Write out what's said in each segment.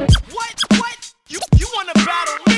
What? You wanna battle me?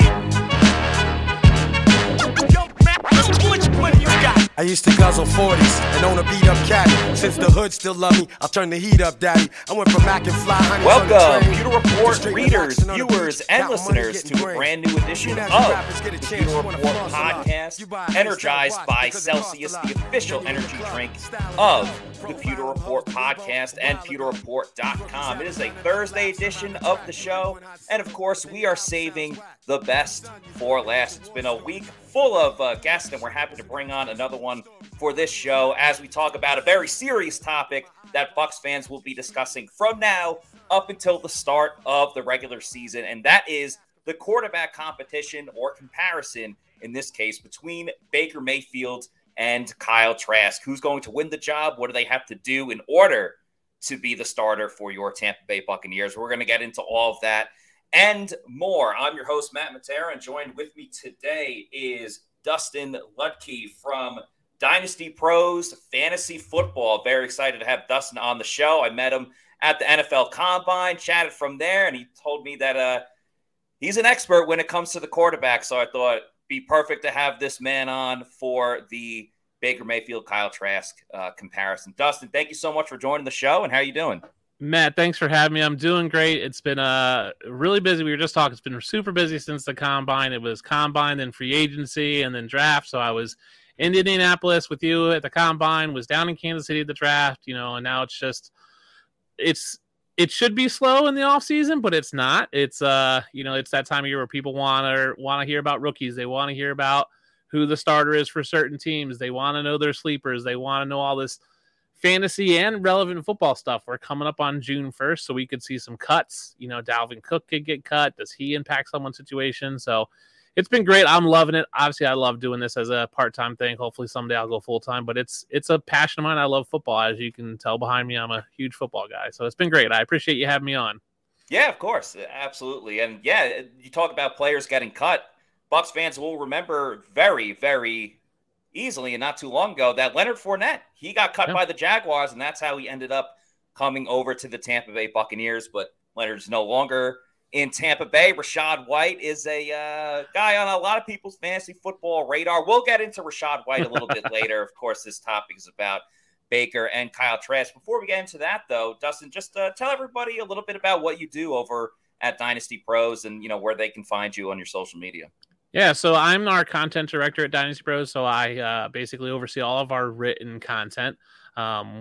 Yo, man, how much money you got? I used to guzzle 40s and own a beat-up caddy. Since the hood still love me, I'll turn the heat up, daddy. I went from Mac and Fly, honey. Welcome, Pewter Report readers, viewers, and listeners to a brand new edition of the Pewter Report podcast, energized by Celsius, the official energy drink of the Pewter Report podcast and pewterreport.com. It is a Thursday edition of the show, and of course, we are saving the best for last. It's been a week full of guests, and we're happy to bring on another one for this show as we talk about a very serious topic that Bucs fans will be discussing from now up until the start of the regular season, and that is the quarterback competition or comparison, in this case, between Baker Mayfield and Kyle Trask. Who's going to win the job? What do they have to do in order to be the starter for your Tampa Bay Buccaneers? We're going to get into all of that and more. I'm your host, Matt Matera, and joined with me today is Dustin Lutke from Dynasty Pros Fantasy Football. Very excited to have Dustin on the show. I met him at the NFL Combine, chatted from there, and he told me that he's an expert when it comes to the quarterback, so I thought it'd be perfect to have this man on for the Baker Mayfield-Kyle Trask comparison. Dustin, thank you so much for joining the show, and how are you doing? Matt, thanks for having me. I'm doing great. It's been really busy. We were just talking. It's been super busy since the Combine. It was Combine, then free agency, and then draft. So I was in Indianapolis with you at the Combine, was down in Kansas City at the draft, you know, and now it's just it should be slow in the offseason, but it's not. It's, you know, it's that time of year where people want to hear about rookies. They want to hear about who the starter is for certain teams. They want to know their sleepers. They want to know all this fantasy and relevant football stuff. We're coming up on June 1st, so we could see some cuts. You know, Dalvin Cook could get cut. Does he impact someone's situation? So it's been great. I'm loving it. Obviously, I love doing this as a part-time thing. Hopefully someday I'll go full-time, but it's a passion of mine. I love football. As you can tell behind me, I'm a huge football guy. So it's been great. I appreciate you having me on. Yeah, of course. Absolutely. And yeah, you talk about players getting cut. Bucs fans will remember very, very easily, and not too long ago, that Leonard Fournette, he got cut by the Jaguars, and that's how he ended up coming over to the Tampa Bay Buccaneers. But Leonard's no longer in Tampa Bay. Rachaad White is a guy on a lot of people's fantasy football radar. We'll get into Rachaad White a little bit later. Of course, this topic is about Baker and Kyle Trask. Before we get into that, though, Dustin, just tell everybody a little bit about what you do over at Dynasty Pros and, you know, where they can find you on your social media. Yeah, so I'm our content director at Dynasty Pros, so I basically oversee all of our written content.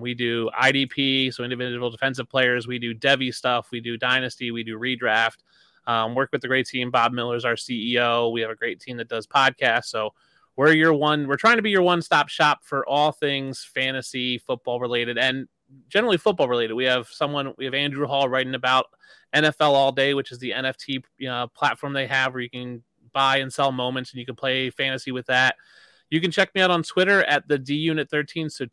We do IDP, so individual defensive players. We do Devy stuff. We do Dynasty. We do redraft. Work with a great team. Bob Miller's our CEO. We have a great team that does podcasts. So we're trying to be your one-stop shop for all things fantasy football related and generally football related. We have Andrew Hall writing about NFL All Day, which is the NFT platform they have where you can buy and sell moments, and you can play fantasy with that. You can check me out on Twitter at the DUnit13, so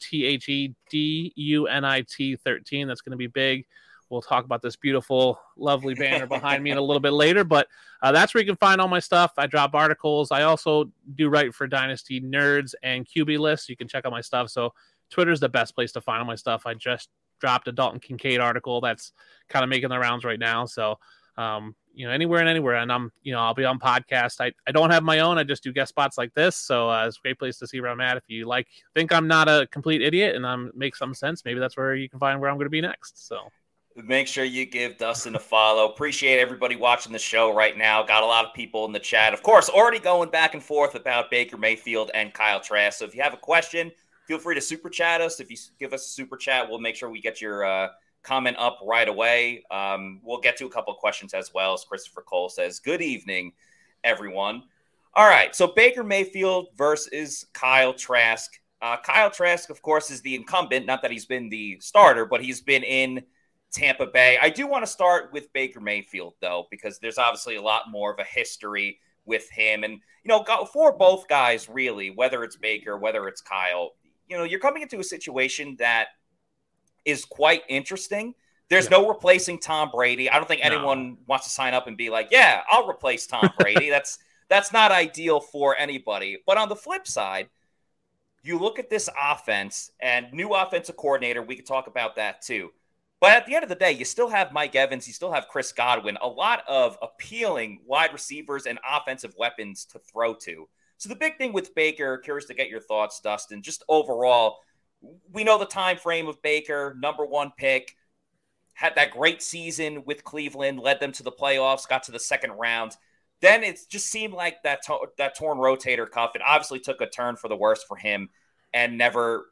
THEDUNIT13. That's going to be big. We'll talk about this beautiful, lovely banner behind me in a little bit later, but that's where you can find all my stuff. I drop articles. I also do write for Dynasty Nerds and QB Lists. So you can check out my stuff. So Twitter's the best place to find all my stuff. I just dropped a Dalton Kincaid article that's kind of making the rounds right now, so you know, anywhere. And I'm, you know, I'll be on podcasts. I don't have my own. I just do guest spots like this. So it's a great place to see where I'm at. If you think I'm not a complete idiot and I'm make some sense, maybe that's where you can find where I'm going to be next. So make sure you give Dustin a follow. Appreciate everybody watching the show right now. Got a lot of people in the chat, of course, already going back and forth about Baker Mayfield and Kyle Trask. So if you have a question, feel free to super chat us. If you give us a super chat, we'll make sure we get your, comment up right away. We'll get to a couple of questions as well. As Christopher Cole says, good evening, everyone. All right. So Baker Mayfield versus Kyle Trask. Kyle Trask, of course, is the incumbent. Not that he's been the starter, but he's been in Tampa Bay. I do want to start with Baker Mayfield, though, because there's obviously a lot more of a history with him. And, you know, for both guys, really, whether it's Baker, whether it's Kyle, you know, you're coming into a situation that is quite interesting. There's no replacing Tom Brady. I don't think anyone wants to sign up and be like, yeah, I'll replace Tom Brady. That's not ideal for anybody. But on the flip side, you look at this offense and new offensive coordinator. We could talk about that too. But at the end of the day, you still have Mike Evans. You still have Chris Godwin, a lot of appealing wide receivers and offensive weapons to throw to. So the big thing with Baker, curious to get your thoughts, Dustin, just overall, we know the time frame of Baker, number one pick, had that great season with Cleveland, led them to the playoffs, got to the second round. Then it just seemed like that torn rotator cuff. It obviously took a turn for the worse for him and never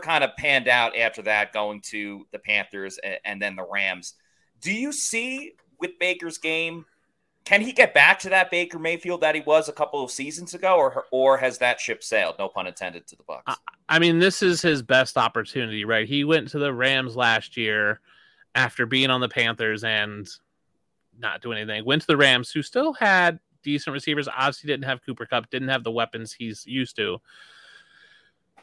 kind of panned out after that, going to the Panthers and then the Rams. Do you see with Baker's game, can he get back to that Baker Mayfield that he was a couple of seasons ago, or has that ship sailed? No pun intended to the Bucs. I mean, this is his best opportunity, right? He went to the Rams last year after being on the Panthers and not doing anything. Went to the Rams, who still had decent receivers. Obviously didn't have Cooper Kupp, didn't have the weapons he's used to.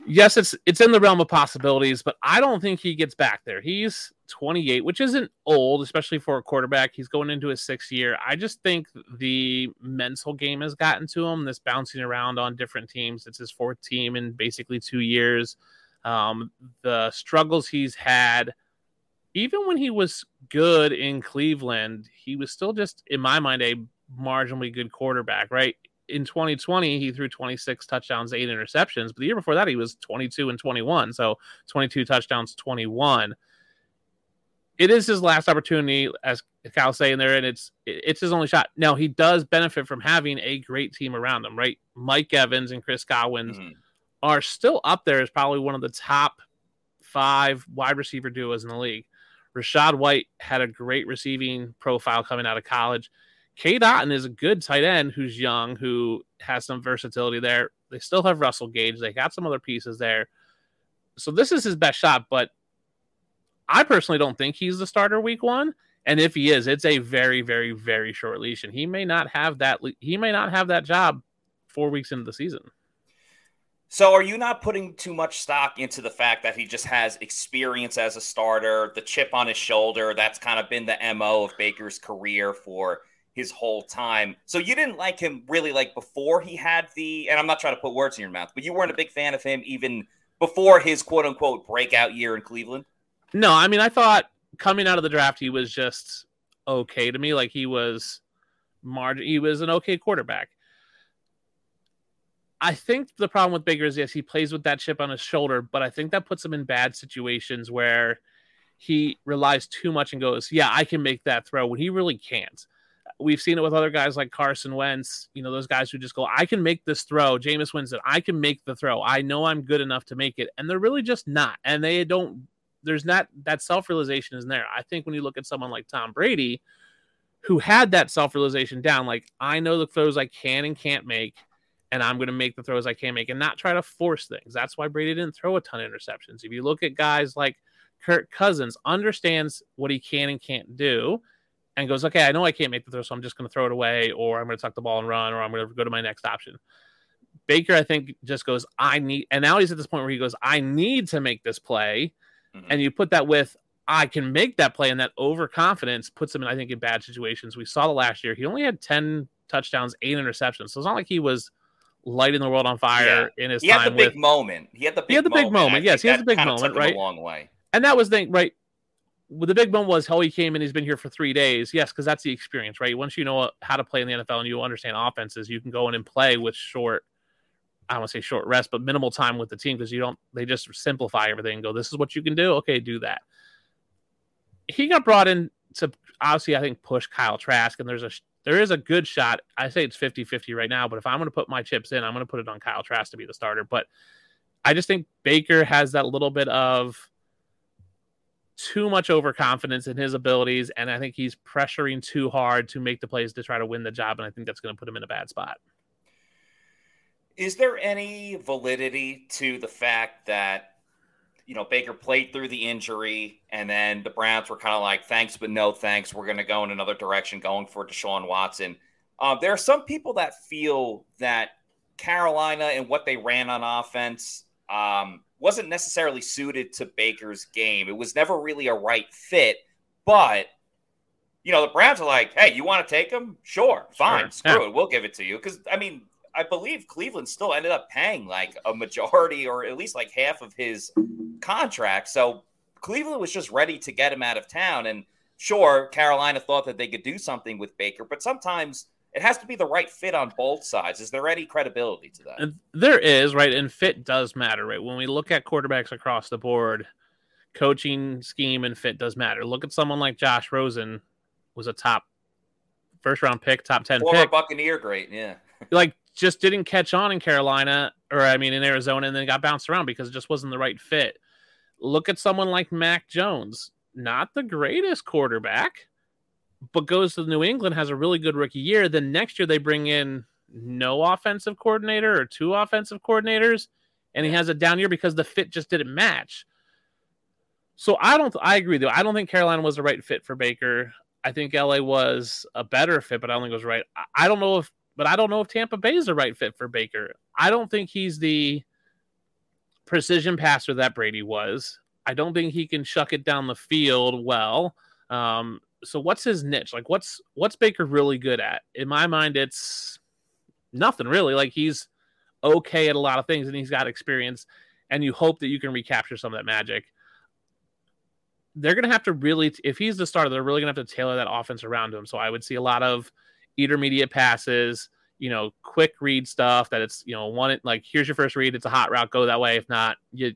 Yes, it's in the realm of possibilities, but I don't think he gets back there. He's 28, which isn't old, especially for a quarterback. He's going into his sixth year. I just think the mental game has gotten to him, this bouncing around on different teams. It's his fourth team in basically 2 years. The struggles he's had, even when he was good in Cleveland, he was still just, in my mind, a marginally good quarterback, right? In 2020, he threw 26 touchdowns, 8 interceptions. But the year before that, he was 22 and 21. So 22 touchdowns, 21. It is his last opportunity, as Kyle's saying there, and it's his only shot. Now, he does benefit from having a great team around him, right? Mike Evans and Chris Godwin are still up there as probably one of the top 5 wide receiver duos in the league. Rachaad White had a great receiving profile coming out of college. Cade Otton is a good tight end who's young, who has some versatility there. They still have Russell Gage. They got some other pieces there. So this is his best shot, but I personally don't think he's the starter week 1. And if he is, it's a very, very, very short leash, and he may not have that. He may not have that job 4 weeks into the season. So are you not putting too much stock into the fact that he just has experience as a starter, the chip on his shoulder? That's kind of been the MO of Baker's career for his whole time. So you didn't like him really like before he had the, and I'm not trying to put words in your mouth, but you weren't a big fan of him even before his quote unquote breakout year in Cleveland. No, I mean, I thought coming out of the draft, he was just okay to me. Like he was an okay quarterback. I think the problem with Baker is, yes, he plays with that chip on his shoulder, but I think that puts him in bad situations where he relies too much and goes, yeah, I can make that throw, when he really can't. We've seen it with other guys like Carson Wentz, you know, those guys who just go, I can make this throw. Jameis Winston, I can make the throw. I know I'm good enough to make it. And they're really just not. And they don't, there's not, that self-realization isn't there. I think when you look at someone like Tom Brady, who had that self-realization down, like, I know the throws I can and can't make, and I'm going to make the throws I can make and not try to force things. That's why Brady didn't throw a ton of interceptions. If you look at guys like Kirk Cousins, understands what he can and can't do, and goes, okay, I know I can't make the throw, so I'm just going to throw it away, or I'm going to tuck the ball and run, or I'm going to go to my next option. Baker, I think, just goes, I need, and now he's at this point where he goes, I need to make this play. Mm-hmm. And you put that with, I can make that play, and that overconfidence puts him in, I think, in bad situations. We saw the last year. He only had 10 touchdowns, 8 interceptions. So it's not like he was lighting the world on fire in his time. He had the big moment. Yes, he had the big moment, right? A long way. And that was the thing, right? Well, the big one was how he came in. He's been here for 3 days. Yes, because that's the experience, right? Once you know how to play in the NFL and you understand offenses, you can go in and play with short, I don't want to say short rest, but minimal time with the team, because you don't, they just simplify everything and go, this is what you can do. Okay, do that. He got brought in to obviously, I think, push Kyle Trask, and there is a good shot. I say it's 50-50 right now, but if I'm going to put my chips in, I'm going to put it on Kyle Trask to be the starter. But I just think Baker has that little bit of too much overconfidence in his abilities, and I think he's pressuring too hard to make the plays to try to win the job, and I think that's going to put him in a bad spot. Is there any validity to the fact that, you know, Baker played through the injury, and then the Browns were kind of like, thanks, but no thanks. We're going to go in another direction, going for Deshaun Watson. There are some people that feel that Carolina and what they ran on offense wasn't necessarily suited to Baker's game. It was never really a right fit, but you know, the Browns are like, hey, you want to take him? Sure. Fine. Sure. Screw it. We'll give it to you. Cause I mean, I believe Cleveland still ended up paying like a majority or at least like half of his contract. So Cleveland was just ready to get him out of town. And sure, Carolina thought that they could do something with Baker, but sometimes it has to be the right fit on both sides. Is there any credibility to that? And there is, right? And fit does matter, right? When we look at quarterbacks across the board, coaching scheme and fit does matter. Look at someone like Josh Rosen, was a top first-round pick, top 10 former pick. Buccaneer great, yeah. Like, just didn't catch on in Carolina, or I mean in Arizona, and then got bounced around because it just wasn't the right fit. Look at someone like Mac Jones. Not the greatest quarterback, but goes to New England, has a really good rookie year. Then next year they bring in no offensive coordinator or two offensive coordinators, and he has a down year because the fit just didn't match. So I agree though. I don't think Carolina was the right fit for Baker. I think LA was a better fit, but I don't think it was right. I don't know if Tampa Bay is the right fit for Baker. I don't think he's the precision passer that Brady was. I don't think he can chuck it down the field well. So what's his niche? Like what's Baker really good at? In my mind, it's nothing really. Like he's okay at a lot of things and he's got experience, and you hope that you can recapture some of that magic. They're going to have to really, if he's the starter, they're really going to have to tailor that offense around him. So I would see a lot of intermediate passes, quick read stuff that it's, here's your first read. It's a hot route. Go that way. If not, you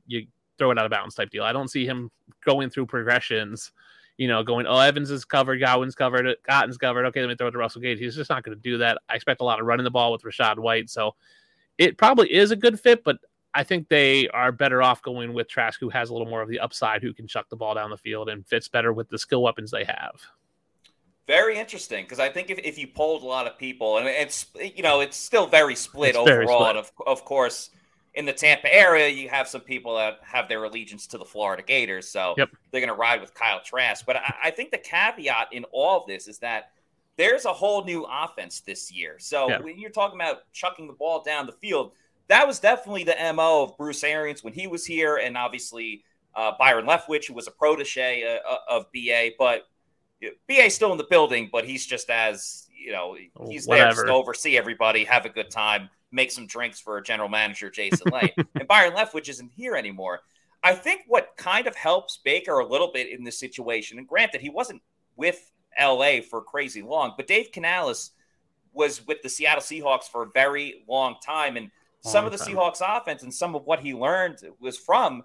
throw it out of bounds type deal. I don't see him going through progressions, Evans is covered, Godwin's covered. Okay, let me throw it to Russell Gage. He's just not going to do that. I expect a lot of running the ball with Rachaad White. So it probably is a good fit, but I think they are better off going with Trask, who has a little more of the upside, who can chuck the ball down the field and fits better with the skill weapons they have. Very interesting, because I think if you polled a lot of people, and it's still very split overall. And of course, in the Tampa area, you have some people that have their allegiance to the Florida Gators, so they're going to ride with Kyle Trask. But I think the caveat in all of this is that there's a whole new offense this year. So when you're talking about chucking the ball down the field, that was definitely the MO of Bruce Arians when he was here, and obviously Byron Leftwich, who was a protege of BA, but BA's still in the building, but he's just as, he's whatever. There just to oversee everybody, have a good time, make some drinks for general manager Jason Lay. And Byron Leftwich isn't here anymore. I think what kind of helps Baker a little bit in this situation, and granted, he wasn't with LA for crazy long, but Dave Canales was with the Seattle Seahawks for a very long time, and some of the Seahawks offense and some of what he learned was from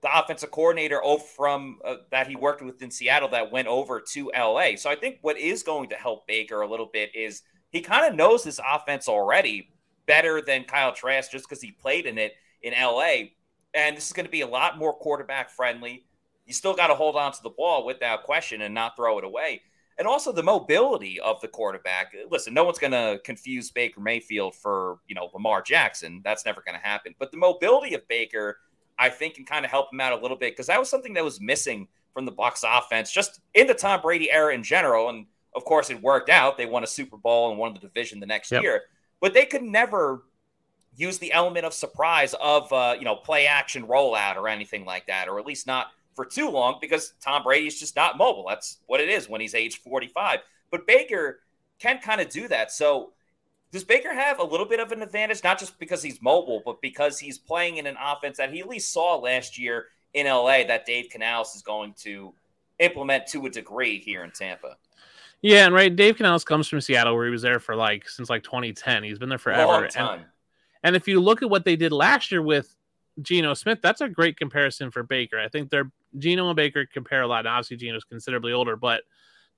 the offensive coordinator that he worked with in Seattle that went over to LA. So I think what is going to help Baker a little bit is he kind of knows this offense already better than Kyle Trask just because he played in it in LA. And this is going to be a lot more quarterback friendly. You still got to hold on to the ball without question and not throw it away. And also the mobility of the quarterback. Listen, no one's going to confuse Baker Mayfield for, Lamar Jackson. That's never going to happen. But the mobility of Baker, I think, can kind of help him out a little bit, because that was something that was missing from the Bucs offense just in the Tom Brady era in general. And, of course, it worked out. They won a Super Bowl and won the division the next year. But they could never use the element of surprise of, play action rollout or anything like that, or at least not for too long, because Tom Brady is just not mobile. That's what it is when he's age 45. But Baker can kind of do that. So does Baker have a little bit of an advantage, not just because he's mobile, but because he's playing in an offense that he at least saw last year in LA that Dave Canales is going to implement to a degree here in Tampa? Yeah, and right, Dave Canales comes from Seattle, where he was there for since 2010. He's been there forever. Long time. And if you look at what they did last year with Geno Smith, that's a great comparison for Baker. I think they're Geno and Baker compare a lot. And obviously, Geno's considerably older, but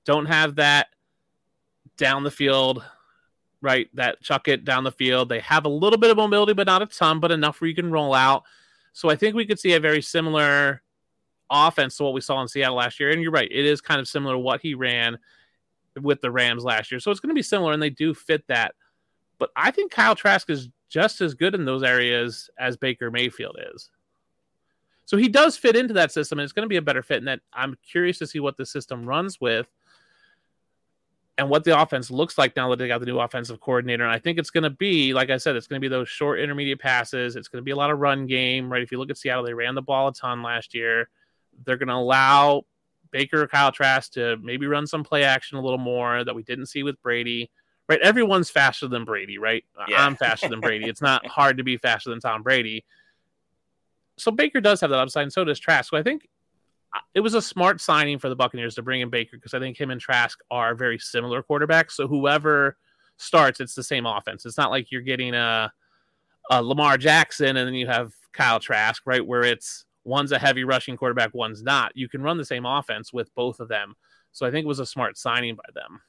don't have that down the field, right? That chuck it down the field. They have a little bit of mobility, but not a ton, but enough where you can roll out. So I think we could see a very similar offense to what we saw in Seattle last year. And you're right, it is kind of similar to what he ran with the Rams last year. So it's going to be similar, and they do fit that. But I think Kyle Trask is just as good in those areas as Baker Mayfield is. So he does fit into that system, and it's going to be a better fit. And that I'm curious to see what the system runs with and what the offense looks like now that they got the new offensive coordinator. And I think it's going to be, like I said, it's going to be those short intermediate passes. It's going to be a lot of run game, right? If you look at Seattle, they ran the ball a ton last year. They're going to allow Baker or Kyle Trask to maybe run some play action a little more that we didn't see with Brady, right? Everyone's faster than Brady, right? Yeah. I'm faster than Brady. It's not hard to be faster than Tom Brady. So Baker does have that upside, and so does Trask. So I think it was a smart signing for the Buccaneers to bring in Baker because I think him and Trask are very similar quarterbacks. So whoever starts, it's the same offense. It's not like you're getting a Lamar Jackson and then you have Kyle Trask, right, where it's one's a heavy rushing quarterback, one's not. You can run the same offense with both of them. So I think it was a smart signing by them.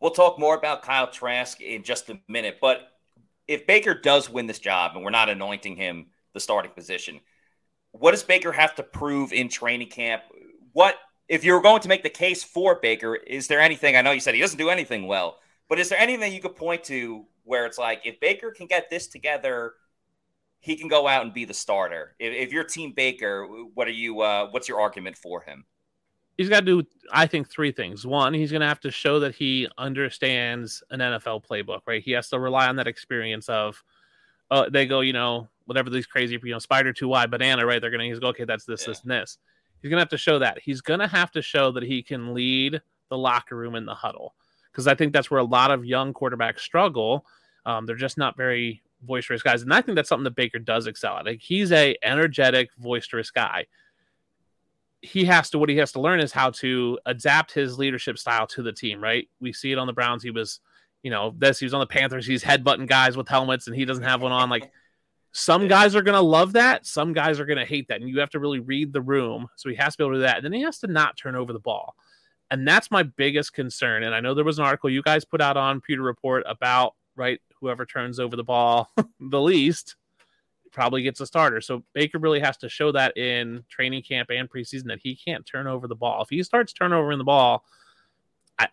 We'll talk more about Kyle Trask in just a minute. But if Baker does win this job, and we're not anointing him the starting position, what does Baker have to prove in training camp? What, if you're going to make the case for Baker, is there anything, I know you said he doesn't do anything well, but is there anything you could point to where it's like, if Baker can get this together, he can go out and be the starter? If you're Team Baker, what are you? What's your argument for him? He's got to do, I think, three things. One, he's going to have to show that he understands an NFL playbook, right? He has to rely on that experience of, they go, you know, whatever these crazy, you know, spider too wide banana, right? They're going to, he's go, okay, that's this, this, and this. He's going to have to show that. He's going to have to show that he can lead the locker room in the huddle, because I think that's where a lot of young quarterbacks struggle. They're just not very boisterous guys. And I think that's something that Baker does excel at. Like, he's a energetic, boisterous guy. What he has to learn is how to adapt his leadership style to the team, right? We see it on the Browns. He was, you know, he was on the Panthers. He's headbutting guys with helmets and he doesn't have one on. Like, some guys are going to love that. Some guys are going to hate that. And you have to really read the room. So he has to be able to do that. And then he has to not turn over the ball. And that's my biggest concern. And I know there was an article you guys put out on Pewter Report about, right, whoever turns over the ball the least probably gets a starter. So Baker really has to show that in training camp and preseason that he can't turn over the ball. If he starts turnovering the ball,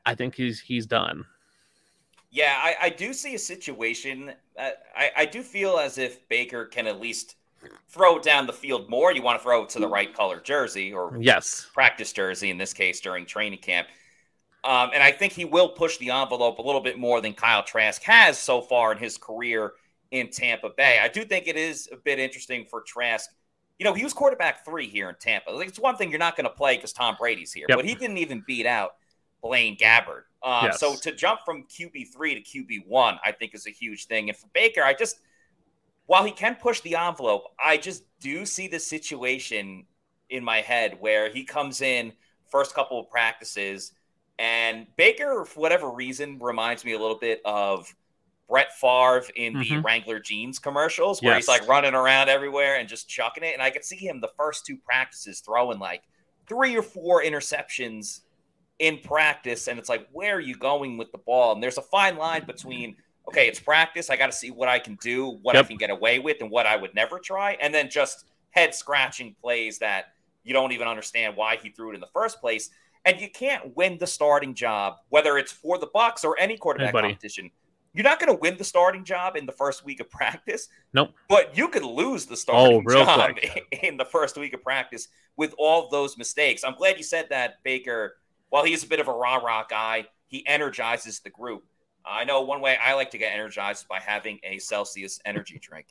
I think he's done. Yeah, I do see a situation. I do feel as if Baker can at least throw down the field more. You want to throw it to the right color jersey, or yes, practice jersey in this case during training camp. And I think he will push the envelope a little bit more than Kyle Trask has so far in his career in Tampa Bay. I do think it is a bit interesting for Trask. You know, he was quarterback 3 here in Tampa. Like, it's one thing you're not going to play because Tom Brady's here, but he didn't even beat out Blaine Gabbert. So to jump from QB3 to QB1, I think is a huge thing. And for Baker, while he can push the envelope, I just do see the situation in my head where he comes in first couple of practices. And Baker, for whatever reason, reminds me a little bit of Brett Favre in the Wrangler jeans commercials where he's like running around everywhere and just chucking it. And I could see him the first 2 practices throwing like 3 or 4 interceptions in practice. And it's like, where are you going with the ball? And there's a fine line between, okay, it's practice. I got to see what I can do, what I can get away with, and what I would never try. And then just head scratching plays that you don't even understand why he threw it in the first place. And you can't win the starting job, whether it's for the Bucs or any quarterback competition. You're not going to win the starting job in the first week of practice. Nope. But you could lose the starting job in the first week of practice with all those mistakes. I'm glad you said that, Baker. While he is a bit of a rah-rah guy, he energizes the group. I know one way I like to get energized is by having a Celsius energy drink.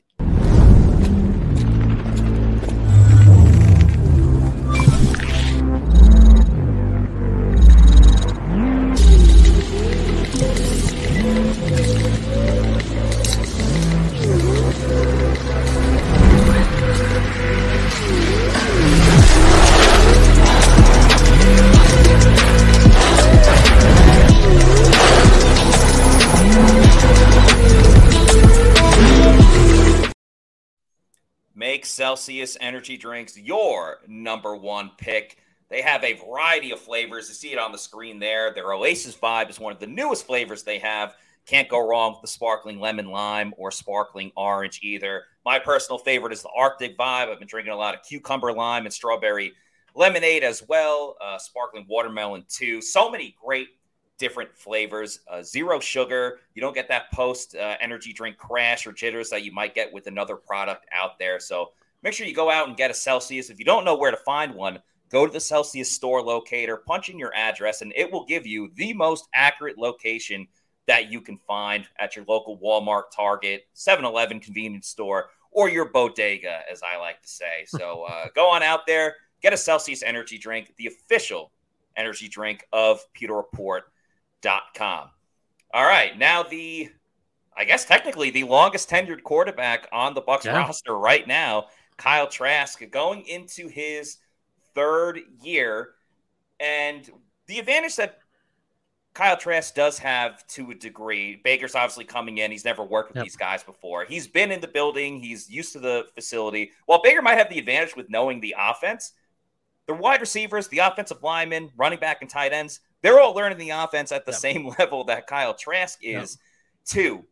Make Celsius energy drinks your number 1 pick. They have a variety of flavors. You see it on the screen there. Their Oasis Vibe is one of the newest flavors they have. Can't go wrong with the sparkling lemon lime or sparkling orange either. My personal favorite is the Arctic Vibe. I've been drinking a lot of cucumber lime and strawberry lemonade as well. Sparkling watermelon too. So many great different flavors. Zero sugar. You don't get that post energy drink crash or jitters that you might get with another product out there. So make sure you go out and get a Celsius. If you don't know where to find one, go to the Celsius store locator, punch in your address, and it will give you the most accurate location that you can find at your local Walmart, Target, 7-Eleven convenience store, or your bodega, as I like to say. So go on out there, get a Celsius energy drink, the official energy drink of Pewter Report. .com. All right. Now technically the longest tenured quarterback on the Bucs roster right now, Kyle Trask, going into his third year. And the advantage that Kyle Trask does have to a degree, Baker's obviously coming in. He's never worked with these guys before. He's been in the building. He's used to the facility. While Baker might have the advantage with knowing the offense, the wide receivers, the offensive linemen, running back and tight ends, they're all learning the offense at the same level that Kyle Trask is too.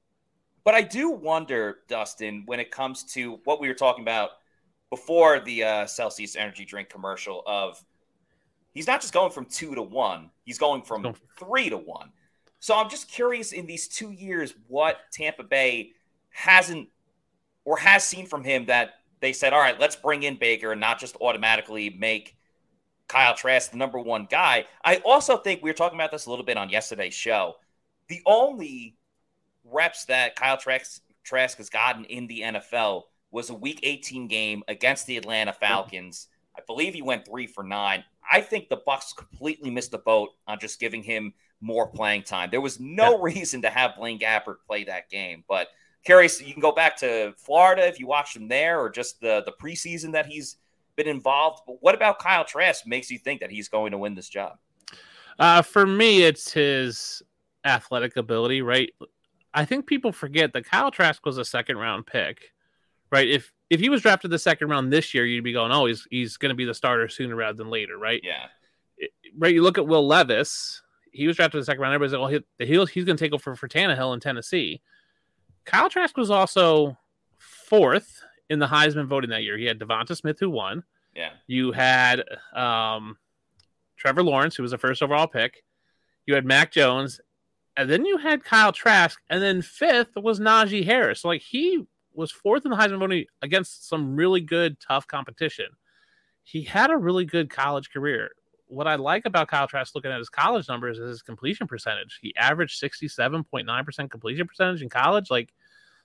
But I do wonder, Dustin, when it comes to what we were talking about before the Celsius energy drink commercial of, he's not just going from 2 to 1. He's going from 3 to 1. So I'm just curious in these 2 years what Tampa Bay hasn't or has seen from him that they said, all right, let's bring in Baker and not just automatically make Kyle Trask the number one guy. I also think we were talking about this a little bit on yesterday's show. The only reps that Kyle Trask has gotten in the NFL was a Week 18 game against the Atlanta Falcons. I believe he went 3 for 9. I think the Bucs completely missed the boat on just giving him more playing time. There was no reason to have Blaine Gabbert play that game. But curious, you can go back to Florida if you watched him there or just the preseason that he's been involved. But what about Kyle Trask makes you think that he's going to win this job? For me, it's his athletic ability, right? I think people forget that Kyle Trask was a second-round pick, right? If he was drafted the second round this year, you'd be going, oh, he's going to be the starter sooner rather than later, right? Yeah. Right. You look at Will Levis. He was drafted the second round. Everybody's like, well, he's going to take over for Tannehill in Tennessee. Kyle Trask was also fourth in the Heisman voting that year. He had Devonta Smith, who won. Yeah. You had Trevor Lawrence, who was the first overall pick. You had Mac Jones. And then you had Kyle Trask. And then fifth was Najee Harris. So, like, he was fourth in the Heisman voting against some really good, tough competition. He had a really good college career. What I like about Kyle Trask looking at his college numbers is his completion percentage. He averaged 67.9% completion percentage in college. Like,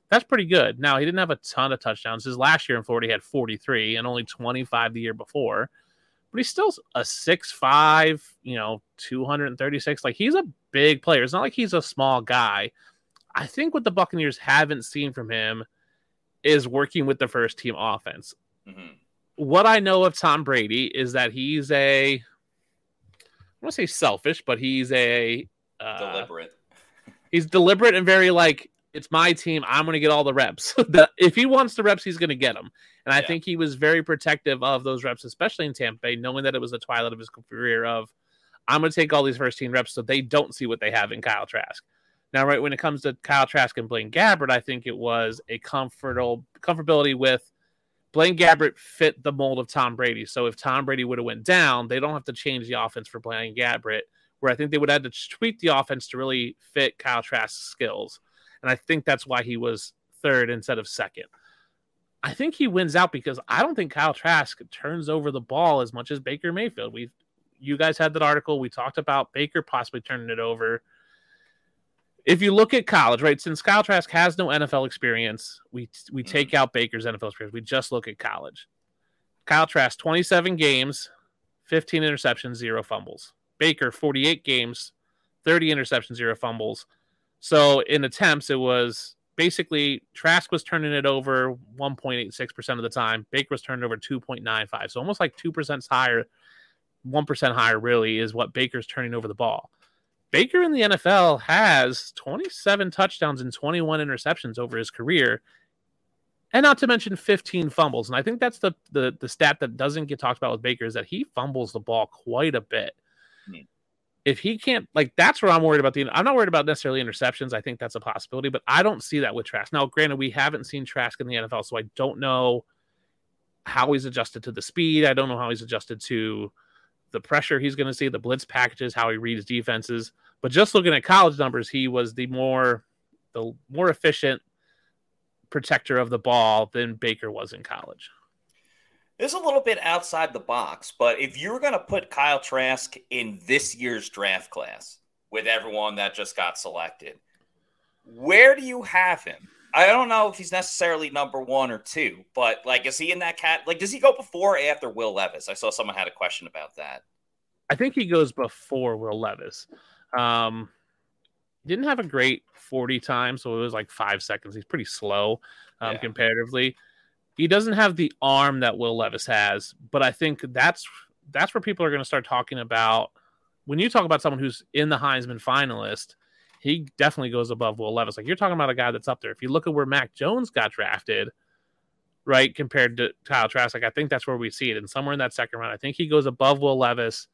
that's pretty good. Now, he didn't have a ton of touchdowns. His last year in Florida, he had 43 and only 25 the year before. But he's still a 6'5", 236. Like, he's a big player. It's not like he's a small guy. I think what the Buccaneers haven't seen from him is working with the first team offense. Mm-hmm. What I know of Tom Brady is that he's a, I don't want to say selfish, but he's a deliberate. He's deliberate and very like, it's my team. I'm going to get all the reps. If he wants the reps, he's going to get them. And I think he was very protective of those reps, especially in Tampa Bay, knowing that it was the twilight of his career of, I'm going to take all these first team reps so they don't see what they have in Kyle Trask. Now, right, when it comes to Kyle Trask and Blaine Gabbert, I think it was a comfortability with Blaine Gabbert fit the mold of Tom Brady. So if Tom Brady would have went down, they don't have to change the offense for Blaine Gabbert, where I think they would have to tweak the offense to really fit Kyle Trask's skills. And I think that's why he was third instead of second. I think he wins out because I don't think Kyle Trask turns over the ball as much as Baker Mayfield. You guys had that article. We talked about Baker possibly turning it over. If you look at college, right, since Kyle Trask has no NFL experience, we take out Baker's NFL experience. We just look at college. Kyle Trask, 27 games, 15 interceptions, 0 fumbles. Baker, 48 games, 30 interceptions, 0 fumbles. So in attempts, it was basically Trask was turning it over 1.86% of the time. Baker was turning over 2.95. So almost like 2% higher, 1% higher really is what Baker's turning over the ball. Baker in the NFL has 27 touchdowns and 21 interceptions over his career, and not to mention 15 fumbles. And I think that's the stat that doesn't get talked about with Baker is that he fumbles the ball quite a bit. If he can't, like, that's where I'm worried about. I'm not worried about necessarily interceptions. I think that's a possibility, but I don't see that with Trask. Now, granted, we haven't seen Trask in the NFL, so I don't know how he's adjusted to the speed. I don't know how he's adjusted to the pressure he's going to see, the blitz packages, how he reads defenses. But just looking at college numbers, he was the more efficient protector of the ball than Baker was in college. This is a little bit outside the box, but if you're going to put Kyle Trask in this year's draft class with everyone that just got selected, where do you have him? I don't know if he's necessarily number one or two, but, like, is he in that cat? Like, does he go before or after Will Levis? I saw someone had a question about that. I think he goes before Will Levis. Didn't have a great 40 time, so it was like 5 seconds. He's pretty slow comparatively. He doesn't have the arm that Will Levis has, but I think that's that's where people are going to start talking about. When you talk about someone who's in the Heisman finalist, he definitely goes above Will Levis. Like, you're talking about a guy that's up there. If you look at where Mac Jones got drafted, right, compared to Kyle Trask, like, I think that's where we see it. And somewhere in that second round, I think he goes above Will Levis.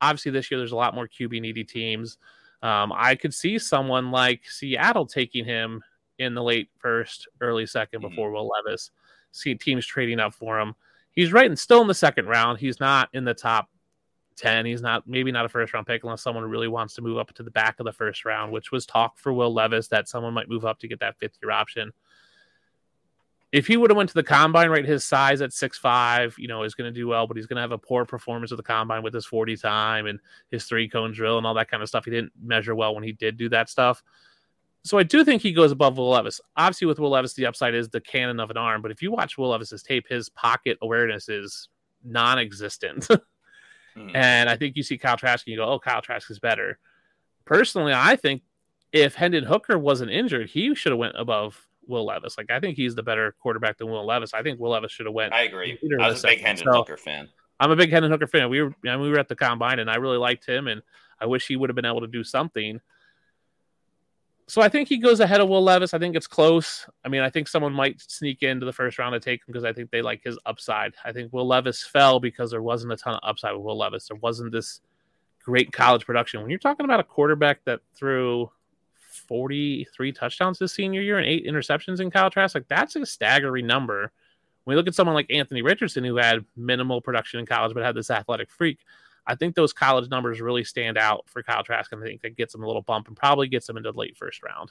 Obviously, this year there's a lot more QB-needy teams. I could see someone like Seattle taking him in the late first, early second before Will Levis. See teams trading up for him. He's right and still in the second round. He's not in the top 10. He's not, maybe not a first round pick unless someone really wants to move up to the back of the first round, which was talk for Will Levis that someone might move up to get that 5th year option. If he would have went to the combine, right, his size at 6'5", you know, is going to do well, but he's going to have a poor performance at the combine with his 40 time and his 3-cone drill and all that kind of stuff. He didn't measure well when he did do that stuff. So I do think he goes above Will Levis. Obviously, with Will Levis, the upside is the cannon of an arm. But if you watch Will Levis's tape, his pocket awareness is non-existent. And I think you see Kyle Trask and you go, oh, Kyle Trask is better. Personally, I think if Hendon Hooker wasn't injured, he should have went above Will Levis. Like, I think he's the better quarterback than Will Levis. I think Will Levis should have went. I agree. I was a big Hendon Hooker fan. I'm a big Hendon Hooker fan. We were at the combine, and I really liked him, and I wish he would have been able to do something. So I think he goes ahead of Will Levis. I think it's close. I mean, I think someone might sneak into the first round to take him because I think they like his upside. I think Will Levis fell because there wasn't a ton of upside with Will Levis. There wasn't this great college production. When you're talking about a quarterback that threw 43 touchdowns this senior year and 8 interceptions in Kyle Trask, like, that's a staggering number. When you look at someone like Anthony Richardson, who had minimal production in college but had this athletic freak, I think those college numbers really stand out for Kyle Trask, and I think that gets him a little bump and probably gets him into the late first round.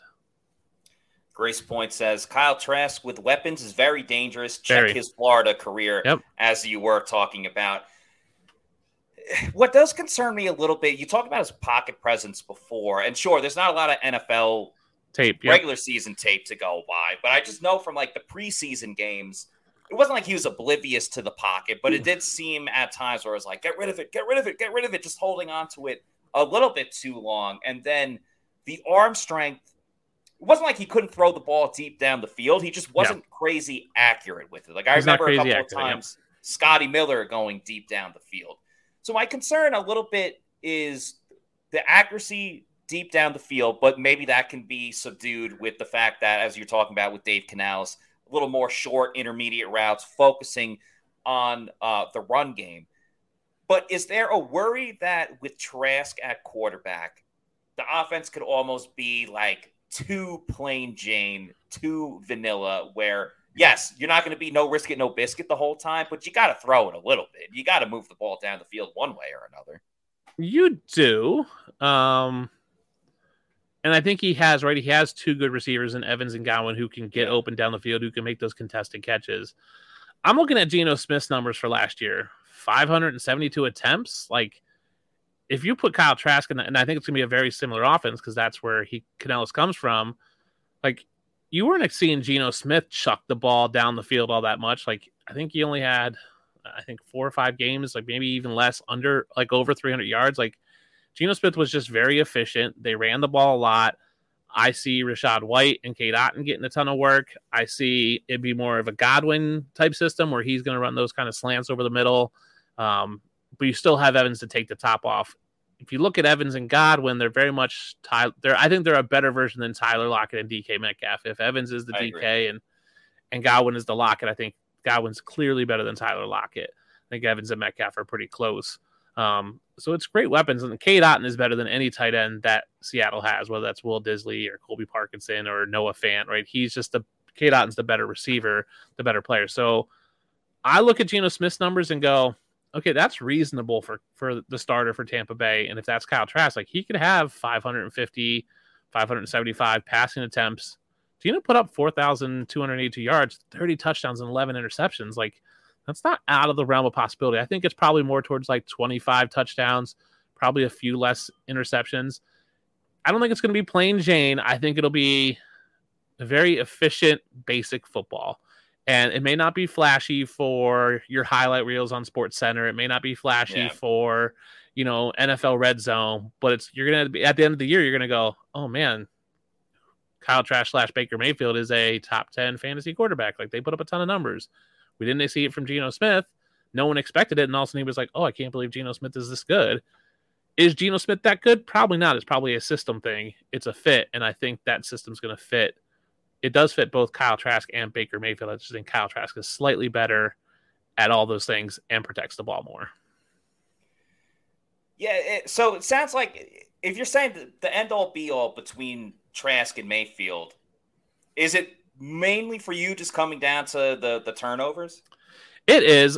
Grace Point says, Kyle Trask with weapons is very dangerous. Check his Florida career, as you were talking about. What does concern me a little bit, you talked about his pocket presence before, and sure, there's not a lot of NFL tape, regular season tape to go by, but I just know from like the preseason games, it wasn't like he was oblivious to the pocket, but it did seem at times where it was like, get rid of it, just holding on to it a little bit too long. And then the arm strength, it wasn't like he couldn't throw the ball deep down the field. He just wasn't crazy accurate with it. Like, I remember a couple of times Scotty Miller going deep down the field. So my concern a little bit is the accuracy deep down the field, but maybe that can be subdued with the fact that, as you're talking about with Dave Canales, a little more short, intermediate routes, focusing on the run game. But is there a worry that with Trask at quarterback, the offense could almost be like too plain Jane, too vanilla, where, yes, you're not going to be no risk it, no biscuit the whole time, but you got to throw it a little bit. You got to move the ball down the field one way or another. You do. And I think he has, right? He has 2 good receivers in Evans and Godwin who can get open down the field, who can make those contested catches. I'm looking at Geno Smith's numbers for last year, 572 attempts. Like, if you put Kyle Trask in, and I think it's going to be a very similar offense because that's where Canales comes from. Like, you weren't seeing Geno Smith chuck the ball down the field all that much. Like, I think he only had, 4 or 5 games, like maybe even less, over 300 yards. Like, Geno Smith was just very efficient. They ran the ball a lot. I see Rachaad White and Cade Otton getting a ton of work. I see it'd be more of a Godwin type system where he's going to run those kind of slants over the middle. But you still have Evans to take the top off. If you look at Evans and Godwin, they're very much I think they're a better version than Tyler Lockett and DK Metcalf. If Evans is the DK and Godwin is the Lockett, I think Godwin's clearly better than Tyler Lockett. I think Evans and Metcalf are pretty close. So it's great weapons, and Cade Otton is better than any tight end that Seattle has, whether that's Will Disley or Colby Parkinson or Noah Fant, right? He's just Cade Otton's the better receiver, the better player. So I look at Geno Smith's numbers and go, okay, that's reasonable for the starter for Tampa Bay. And if that's Kyle Trask, like, he could have 550, 575 passing attempts. Geno put up 4,282 yards, 30 touchdowns, and 11 interceptions. Like, that's not out of the realm of possibility. I think it's probably more towards like 25 touchdowns, probably a few less interceptions. I don't think it's going to be plain Jane. I think it'll be very efficient, basic football. And it may not be flashy for your highlight reels on SportsCenter. It may not be flashy for, NFL Red Zone. But you're going to be, at the end of the year, you're going to go, oh, man, Kyle Trask / Baker Mayfield is a top 10 fantasy quarterback. Like, they put up a ton of numbers. We didn't see it from Geno Smith. No one expected it, and all of a sudden he was like, oh, I can't believe Geno Smith is this good. Is Geno Smith that good? Probably not. It's probably a system thing. It's a fit, and I think that system's going to fit. It does fit both Kyle Trask and Baker Mayfield. I just think Kyle Trask is slightly better at all those things and protects the ball more. Yeah, so it sounds like if you're saying the end-all, be-all between Trask and Mayfield, is it mainly for you just coming down to the turnovers? It is.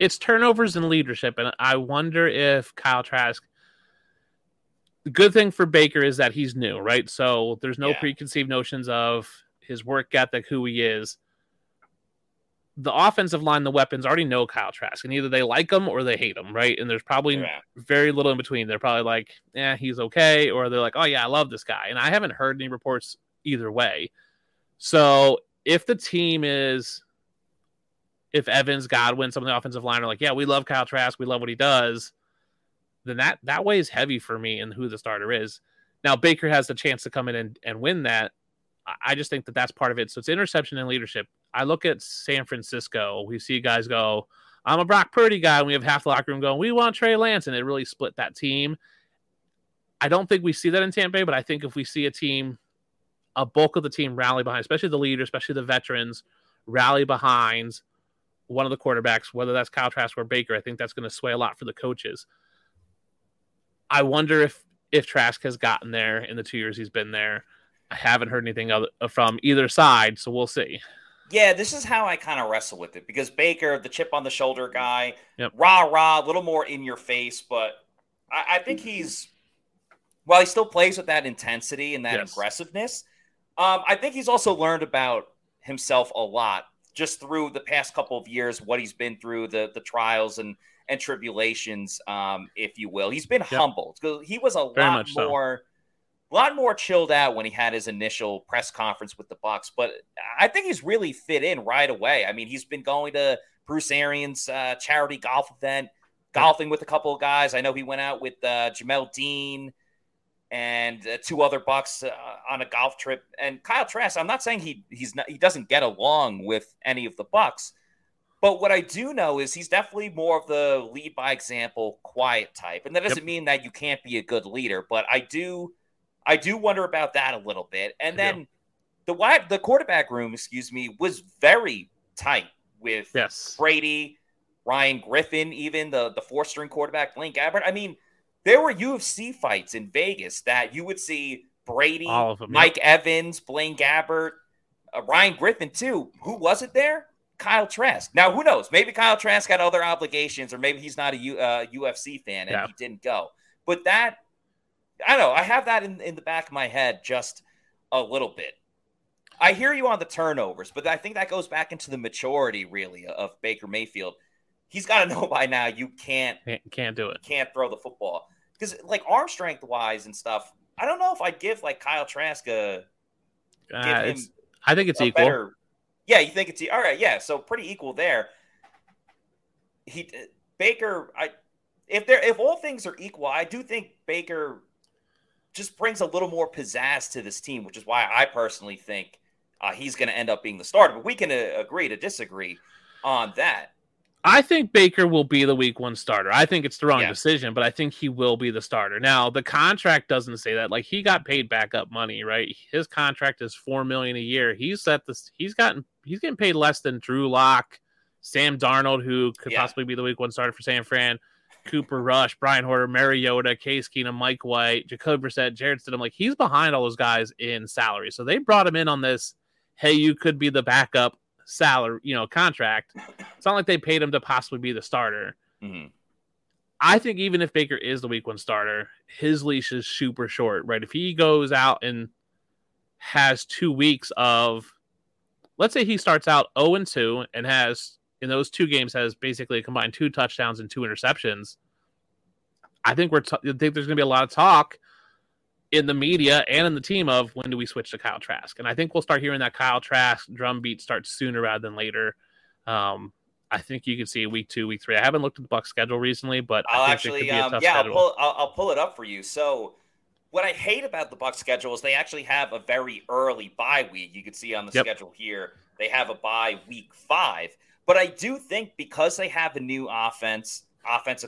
It's turnovers and leadership, and I wonder if Kyle Trask – the good thing for Baker is that he's new, right? So there's no preconceived notions of his work ethic, who he is. The offensive line, the weapons, already know Kyle Trask, and either they like him or they hate him, right? And there's probably very little in between. They're probably like, eh, he's okay, or they're like, oh, yeah, I love this guy. And I haven't heard any reports either way. So if the team is – if Evans, Godwin, some of the offensive line are like, yeah, we love Kyle Trask, we love what he does, then that weighs heavy for me and who the starter is. Now, Baker has the chance to come in and win that. I just think that that's part of it. So it's interception and leadership. I look at San Francisco. We see guys go, I'm a Brock Purdy guy, and we have half the locker room going, we want Trey Lance, and it really split that team. I don't think we see that in Tampa Bay, but I think if we see a team, a bulk of the team rally behind, especially the leader, especially the veterans, rally behind one of the quarterbacks, whether that's Kyle Trask or Baker, I think that's going to sway a lot for the coaches. I wonder if Trask has gotten there in the 2 years he's been there. I haven't heard anything from either side, so we'll see. Yeah, this is how I kind of wrestle with it, because Baker, the chip-on-the-shoulder guy, rah-rah, a little more in your face, but I think he's – while he still plays with that intensity and that aggressiveness, I think he's also learned about himself a lot just through the past couple of years, what he's been through, the trials and tribulations, if you will. He's been humbled. He was a lot more chilled out when he had his initial press conference with the Bucs, but I think he's really fit in right away. I mean, he's been going to Bruce Arians' charity golf event, golfing with a couple of guys. I know he went out with Jamel Dean and two other Bucs on a golf trip. And Kyle Trask, I'm not saying he doesn't get along with any of the Bucs, but what I do know is he's definitely more of the lead by example, quiet type. And that doesn't mean that you can't be a good leader, but I do wonder about that a little bit. And then the quarterback room, was very tight with Brady, Ryan Griffin, even the four-string quarterback, Blaine Gabbert. I mean, there were UFC fights in Vegas that you would see Brady, all of them, Mike Evans, Blaine Gabbert, Ryan Griffin too. Who wasn't there? Kyle Trask. Now, who knows? Maybe Kyle Trask had other obligations, or maybe he's not a UFC fan and he didn't go. But that, I don't know. I have that in the back of my head just a little bit. I hear you on the turnovers, but I think that goes back into the maturity, really, of Baker Mayfield. He's got to know by now you can't do it. Can't throw the football. Because, like, arm strength-wise and stuff, I don't know if I'd give, like, Kyle Trask I think it's equal. Better, you think it's – all right, so pretty equal there. Baker – if all things are equal, I do think Baker just brings a little more pizzazz to this team, which is why I personally think he's going to end up being the starter. But we can agree to disagree on that. I think Baker will be the week one starter. I think it's the wrong decision, but I think he will be the starter. Now, the contract doesn't say that. Like, he got paid back up money, right? His contract is $4 million a year. He's getting paid less than Drew Lock, Sam Darnold, who could possibly be the week one starter for San Fran, Cooper Rush, Brian Hoyer, Mariota, Case Keenum, Mike White, Jacob Brissett, Jarrett Stidham. Like, he's behind all those guys in salary. So they brought him in on this, hey, you could be the backup salary, contract. It's not like they paid him to possibly be the starter. Mm-hmm. I think even if Baker is the week one starter, his leash is super short, right? If he goes out and has 2 weeks of, let's say he starts out 0-2 and has, in those two games, has basically combined 2 touchdowns and 2 interceptions. I think there's going to be a lot of talk in the media and in the team of when do we switch to Kyle Trask? And I think we'll start hearing that Kyle Trask drumbeat start sooner rather than later. I think you can see week 2, week 3. I haven't looked at the Bucs schedule recently, but I'll pull it up for you. So what I hate about the Bucs schedule is they actually have a very early bye week. You can see on the schedule here, they have a bye week 5. But I do think because they have a new offensive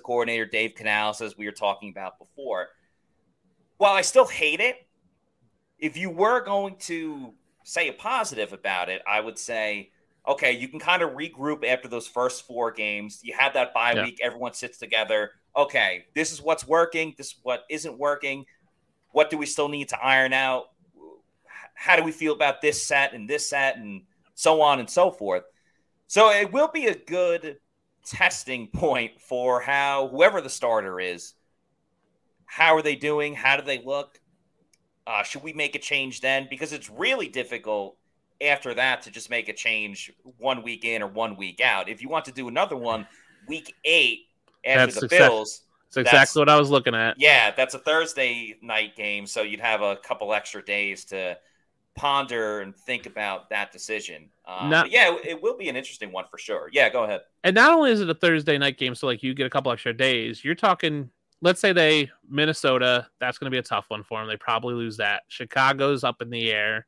coordinator, Dave Canales, as we were talking about before, while I still hate it, if you were going to say a positive about it, I would say, okay, you can kind of regroup after those first four games. You have that bye week. Everyone sits together. Okay, this is what's working. This is what isn't working. What do we still need to iron out? How do we feel about this set and so on and so forth? So it will be a good testing point for how whoever the starter is, how are they doing? How do they look? Should we make a change then? Because it's really difficult after that to just make a change 1 week in or 1 week out. If you want to do another one, week 8 after the Bills. That's exactly what I was looking at. Yeah, that's a Thursday night game, so you'd have a couple extra days to ponder and think about that decision. It will be an interesting one for sure. Yeah, go ahead. And not only is it a Thursday night game, so like you get a couple extra days, you're talking, let's say Minnesota, that's going to be a tough one for them. They probably lose that. Chicago's up in the air.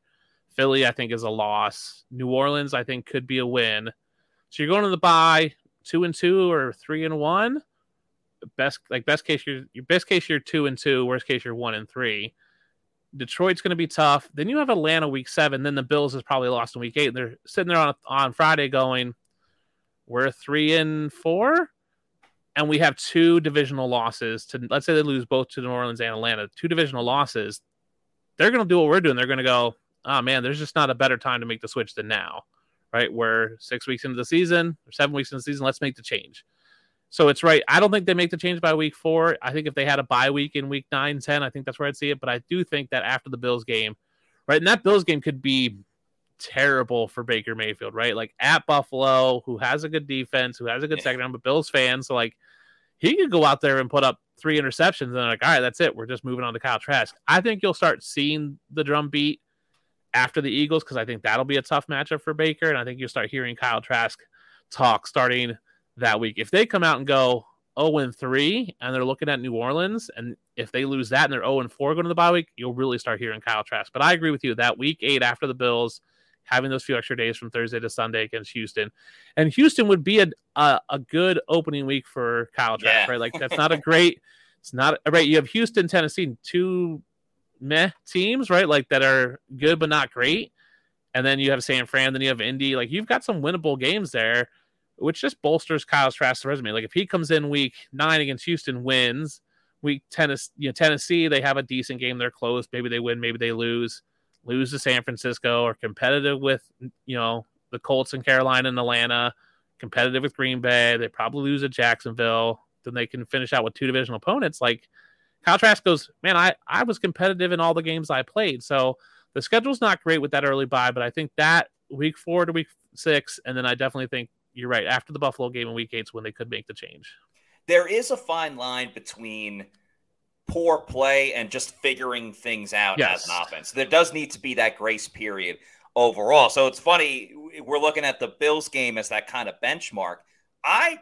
Philly, I think, is a loss. New Orleans, I think, could be a win. So you're going to the bye 2-2 or 3-1. Best case, you're 2-2. Worst case, you're 1-3. Detroit's going to be tough. Then you have Atlanta week 7. Then the Bills is probably lost in week 8. And they're sitting there on Friday going, we're 3-4. And we have two divisional losses to, let's say they lose both to New Orleans and Atlanta, two divisional losses. They're going to do what we're doing. They're going to go, oh man, there's just not a better time to make the switch than now, right? We're 6 weeks into the season or 7 weeks into the season. Let's make the change. So it's right. I don't think they make the change by week 4. I think if they had a bye week in week 9, 10, I think that's where I'd see it. But I do think that after the Bills game, right? And that Bills game could be terrible for Baker Mayfield, right? Like at Buffalo, who has a good defense, who has a good second round, but Bills fans. So like he could go out there and put up 3 interceptions and they're like, all right, that's it. We're just moving on to Kyle Trask. I think you'll start seeing the drum beat after the Eagles, because I think that'll be a tough matchup for Baker. And I think you'll start hearing Kyle Trask talk starting that week. If they come out and go 0-3 and they're looking at New Orleans, and if they lose that and they're 0-4 going to the bye week, you'll really start hearing Kyle Trask. But I agree with you that week 8 after the Bills, having those few extra days from Thursday to Sunday against Houston. And Houston would be a good opening week for Kyle Trask, right? Like that's not a great, it's not right. You have Houston, Tennessee, two meh teams, right? Like that are good, but not great. And then you have San Fran, then you have Indy. Like you've got some winnable games there, which just bolsters Kyle Trask's resume. Like if he comes in week 9 against Houston, wins Tennessee, they have a decent game. They're close. Maybe they win, maybe they lose to San Francisco, or competitive with, the Colts and Carolina and Atlanta, competitive with Green Bay. They probably lose at Jacksonville. Then they can finish out with two divisional opponents. Like Kyle Trask goes, man, I was competitive in all the games I played. So the schedule's not great with that early bye, but I think that week 4 to week 6, and then I definitely think you're right. After the Buffalo game in week 8 is when they could make the change. There is a fine line between poor play and just figuring things out as an offense. There does need to be that grace period overall. So it's funny, we're looking at the Bills game as that kind of benchmark. I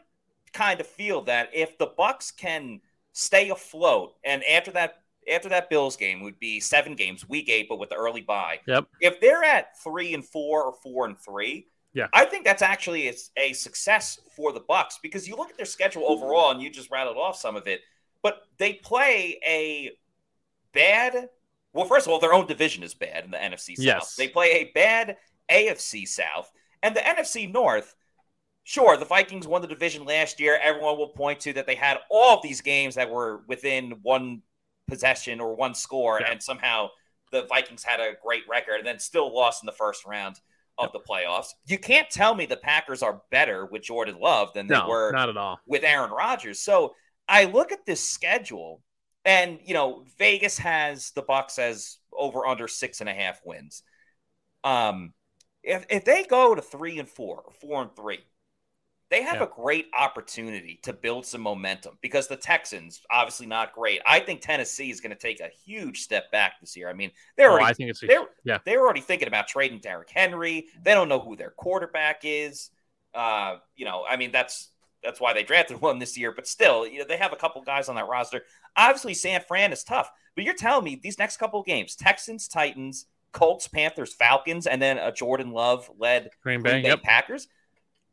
kind of feel that if the Bucs can stay afloat, and after that Bills game would be 7 games, week 8, but with the early bye. Yep. If they're at 3-4 or 4-3, I think that's actually a success for the Bucs, because you look at their schedule overall, and you just rattled off some of it. But they play a bad – well, first of all, their own division is bad in the NFC South. Yes. They play a bad AFC South. And the NFC North, sure, the Vikings won the division last year. Everyone will point to that they had all of these games that were within one possession or one score, and somehow the Vikings had a great record and then still lost in the first round of the playoffs. You can't tell me the Packers are better with Jordan Love than they were not at all with Aaron Rodgers. So – I look at this schedule, and Vegas has the Bucs as over under 6.5 wins. If they go to 3-4, or 4-3, they have a great opportunity to build some momentum, because the Texans obviously not great. I think Tennessee is going to take a huge step back this year. I mean, they're already thinking about trading Derrick Henry. They don't know who their quarterback is. That's why they drafted one this year, but still, they have a couple guys on that roster. Obviously, San Fran is tough, but you're telling me these next couple of games, Texans, Titans, Colts, Panthers, Falcons, and then a Jordan Love-led Green Bay Packers,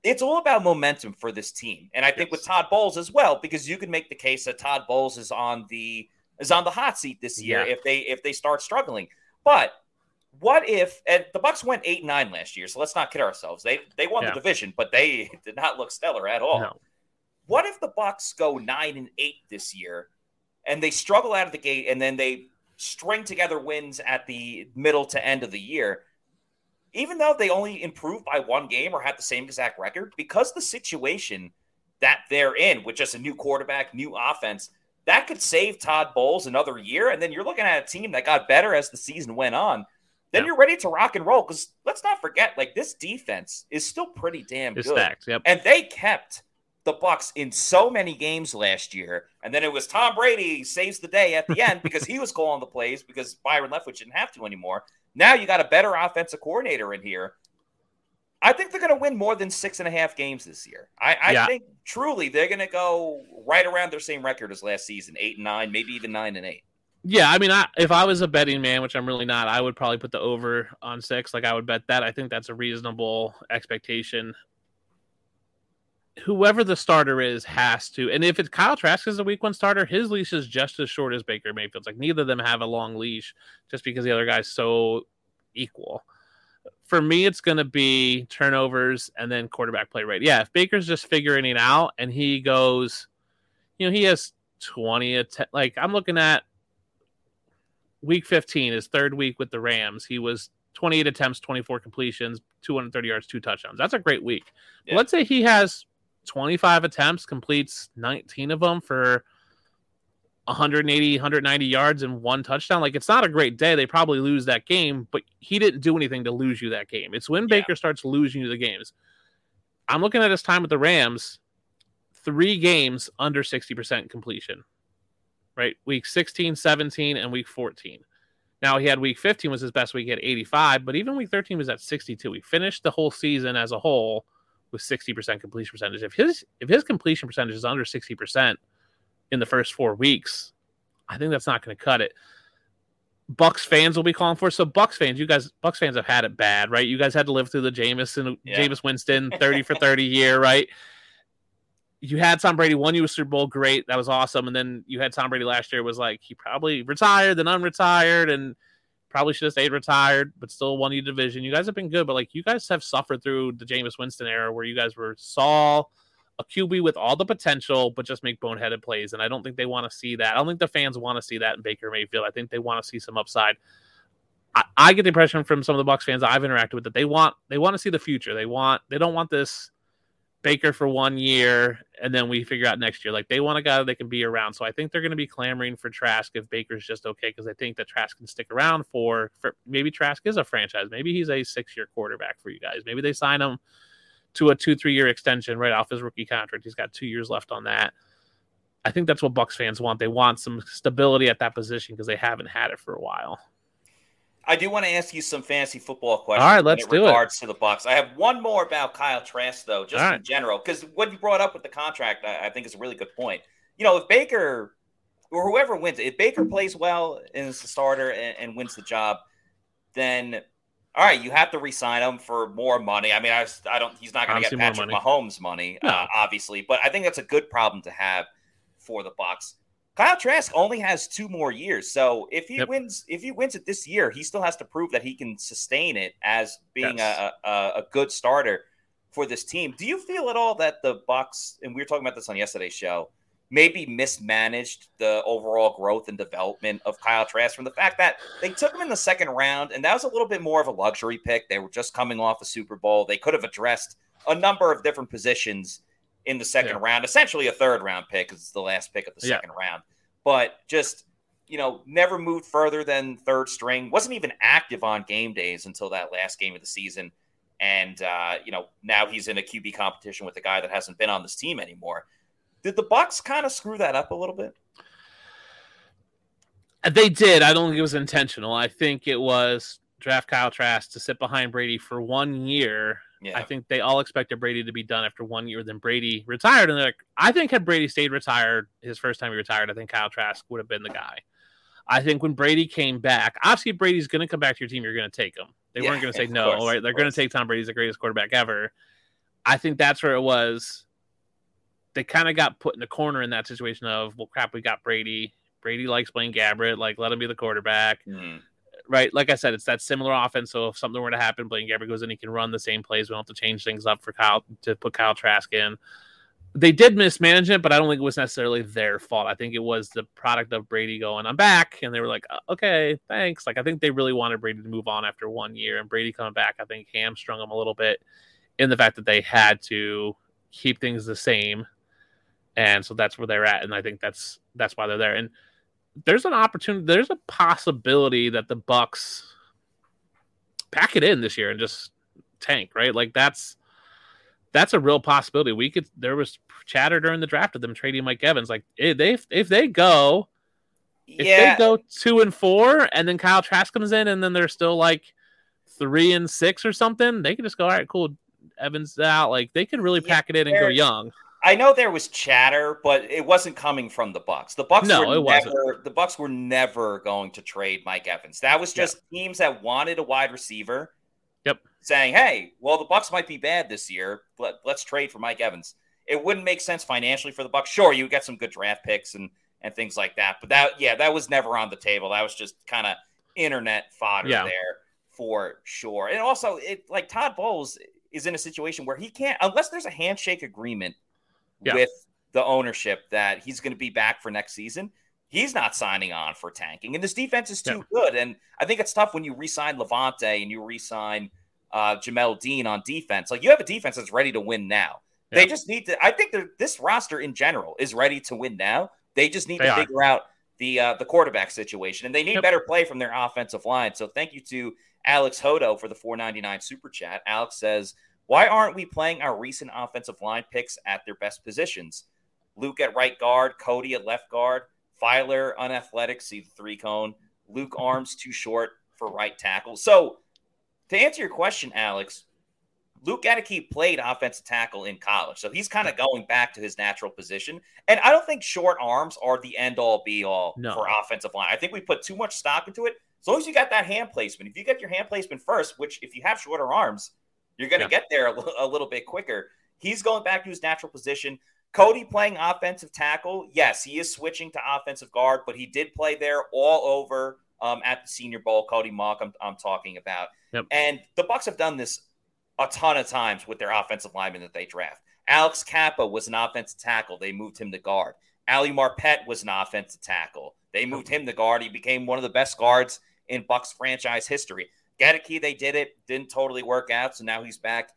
it's all about momentum for this team. And I think with Todd Bowles as well, because you can make the case that Todd Bowles is on the hot seat this year if they start struggling. But what if – and the Bucs went 8-9 last year, so let's not kid ourselves. They won the division, but they did not look stellar at all. No. What if the Bucs go 9-8 this year and they struggle out of the gate and then they string together wins at the middle to end of the year? Even though they only improved by one game or had the same exact record, because the situation that they're in with just a new quarterback, new offense, that could save Todd Bowles another year. And then you're looking at a team that got better as the season went on. Then you're ready to rock and roll, because let's not forget, like, this defense is still pretty damn good. Facts, yep. And they kept the Bucs in so many games last year. And then it was Tom Brady saves the day at the end because he was calling the plays because Byron Leftwich didn't have to anymore. Now you got a better offensive coordinator in here. I think they're going to win more than 6.5 games this year. I think truly they're going to go right around their same record as last season, 8-9, maybe even 9-8. Yeah, I mean, if I was a betting man, which I'm really not, I would probably put the over on 6. Like, I would bet that. I think that's a reasonable expectation. Whoever the starter is has to. And if it's Kyle Trask is the week one starter, his leash is just as short as Baker Mayfield's. Like, neither of them have a long leash just because the other guy's so equal. For me, it's going to be turnovers and then quarterback play rate. Yeah, if Baker's just figuring it out and he goes, he has 20 attempts. Like, I'm looking at Week 15, his third week with the Rams, he was 28 attempts, 24 completions, 230 yards, 2 touchdowns. That's a great week. Yeah. Let's say he has 25 attempts, completes 19 of them for 180, 190 yards and 1 touchdown. Like, it's not a great day. They probably lose that game, but he didn't do anything to lose you that game. It's when Baker starts losing you the games. I'm looking at his time with the Rams, 3 games under 60% completion. Right, week 16, 17, and week 14. Now, he had week 15 was his best week at 85, but even week 13 was at 62. He finished the whole season as a whole with 60% completion percentage. If his completion percentage is under 60% in the first 4 weeks, I think that's not going to cut it. Bucs fans will be calling for it. So Bucs fans have had it bad, right? You guys had to live through the Jameis Winston 30 for 30 year, right? You had Tom Brady won you a Super Bowl, great, that was awesome. And then you had Tom Brady last year, was like, he probably retired, then unretired, and probably should have stayed retired, but still won you division. You guys have been good, but like, you guys have suffered through the Jameis Winston era where you guys saw a QB with all the potential, but just make boneheaded plays. And I don't think they want to see that. I don't think the fans want to see that in Baker Mayfield. I think they want to see some upside. I get the impression from some of the Bucs fans I've interacted with that they want to see the future. They don't want this Baker for 1 year, and then we figure out next year. Like, they want a guy that they can be around. So I think they're going to be clamoring for Trask if Baker's just okay, because I think that Trask can stick around for maybe Trask is a franchise. Maybe he's a 6-year quarterback for you guys. Maybe they sign him to a 2-3-year extension right off his rookie contract. He's got 2 years left on that. I think that's what Bucs fans want. They want some stability at that position because they haven't had it for a while. I do want to ask you some fantasy football questions. All right, let's do it. In regards to the Bucs, I have one more about Kyle Trask, though, just in general, because what you brought up with the contract, I think, is a really good point. You know, if Baker or whoever wins, if Baker plays well and is the starter and wins the job, then all right, you have to re-sign him for more money. I mean, he's not going to get Patrick Mahomes' money, obviously, but I think that's a good problem to have for the Bucs. Kyle Trask only has 2 more years, so if he wins it this year, he still has to prove that he can sustain it as being a good starter for this team. Do you feel at all that the Bucs, and we were talking about this on yesterday's show, maybe mismanaged the overall growth and development of Kyle Trask, from the fact that they took him in the second round, and that was a little bit more of a luxury pick? They were just coming off a Super Bowl. They could have addressed a number of different positions in the second round, essentially a third round pick, because it's the last pick of the second round, but just, never moved further than third string, wasn't even active on game days until that last game of the season. And, now he's in a QB competition with a guy that hasn't been on this team anymore. Did the Bucs kind of screw that up a little bit? They did. I don't think it was intentional. I think it was draft Kyle Trask to sit behind Brady for 1 year. Yeah. I think they all expected Brady to be done after 1 year. Then Brady retired, and I think had Brady stayed retired his first time he retired, I think Kyle Trask would have been the guy. I think when Brady came back, obviously Brady's going to come back to your team. You're going to take him. They weren't going to say no, right? They're going to take Tom Brady's the greatest quarterback ever. I think that's where it was. They kind of got put in the corner in that situation of, well, crap, we got Brady. Brady likes Blaine Gabbert. Like, let him be the quarterback. Mm. Right? Like I said, it's that similar offense. So if something were to happen, Blaine Gabbert goes in, he can run the same plays. We don't have to change things up for Kyle to put Kyle Trask in. They did mismanage it, but I don't think it was necessarily their fault. I think it was the product of Brady going, I'm back. And they were like, okay, thanks. Like, I think they really wanted Brady to move on after 1 year. And Brady coming back, I think, hamstrung him a little bit in the fact that they had to keep things the same. And so that's where they're at. And I think that's why they're there. And there's an opportunity. There's a possibility that the Bucs pack it in this year and just tank, right? Like, that's a real possibility. We could, there was chatter during the draft of them trading Mike Evans. Like, if they go 2-4 and then Kyle Trask comes in and then they're still like 3-6 or something, they could just go, all right, cool. Evans out. Like, they could really pack it in and go young. I know there was chatter, but it wasn't coming from the Bucs. The Bucs were never going to trade Mike Evans. That was just teams that wanted a wide receiver. Yep. Saying, hey, well, the Bucs might be bad this year. Let's trade for Mike Evans. It wouldn't make sense financially for the Bucs. Sure, you got some good draft picks and things like that. But that was never on the table. That was just kind of internet fodder there for sure. And also, Todd Bowles is in a situation where he can't, unless there's a handshake agreement with the ownership that he's going to be back for next season, he's not signing on for tanking. And this defense is too good. And I think it's tough when you re-sign Levante and you re-sign Jamel Dean on defense. Like, you have a defense that's ready to win now. They just need to, I think this roster in general is ready to win now. They just need to figure out the quarterback situation, and they need better play from their offensive line. So thank you to Alex Hodo for the $4.99 super chat. Alex says, why aren't we playing our recent offensive line picks at their best positions? Luke at right guard, Cody at left guard, Filer unathletic, see the 3-cone, Luke arms too short for right tackle. So to answer your question, Alex, Luke Goedeke played offensive tackle in college. So he's kind of going back to his natural position. And I don't think short arms are the end-all, be-all for offensive line. I think we put too much stock into it. As long as you got that hand placement, if you get your hand placement first, which if you have shorter arms, you're going to get there a little bit quicker. He's going back to his natural position. Cody playing offensive tackle. Yes, he is switching to offensive guard, but he did play there all over at the Senior Bowl. Cody Mauch, I'm talking about. Yep. And the Bucs have done this a ton of times with their offensive linemen that they draft. Alex Kappa was an offensive tackle. They moved him to guard. Ali Marpet was an offensive tackle. They moved him to guard. He became one of the best guards in Bucs franchise history. Goedeke, they did it. Didn't totally work out, so now he's back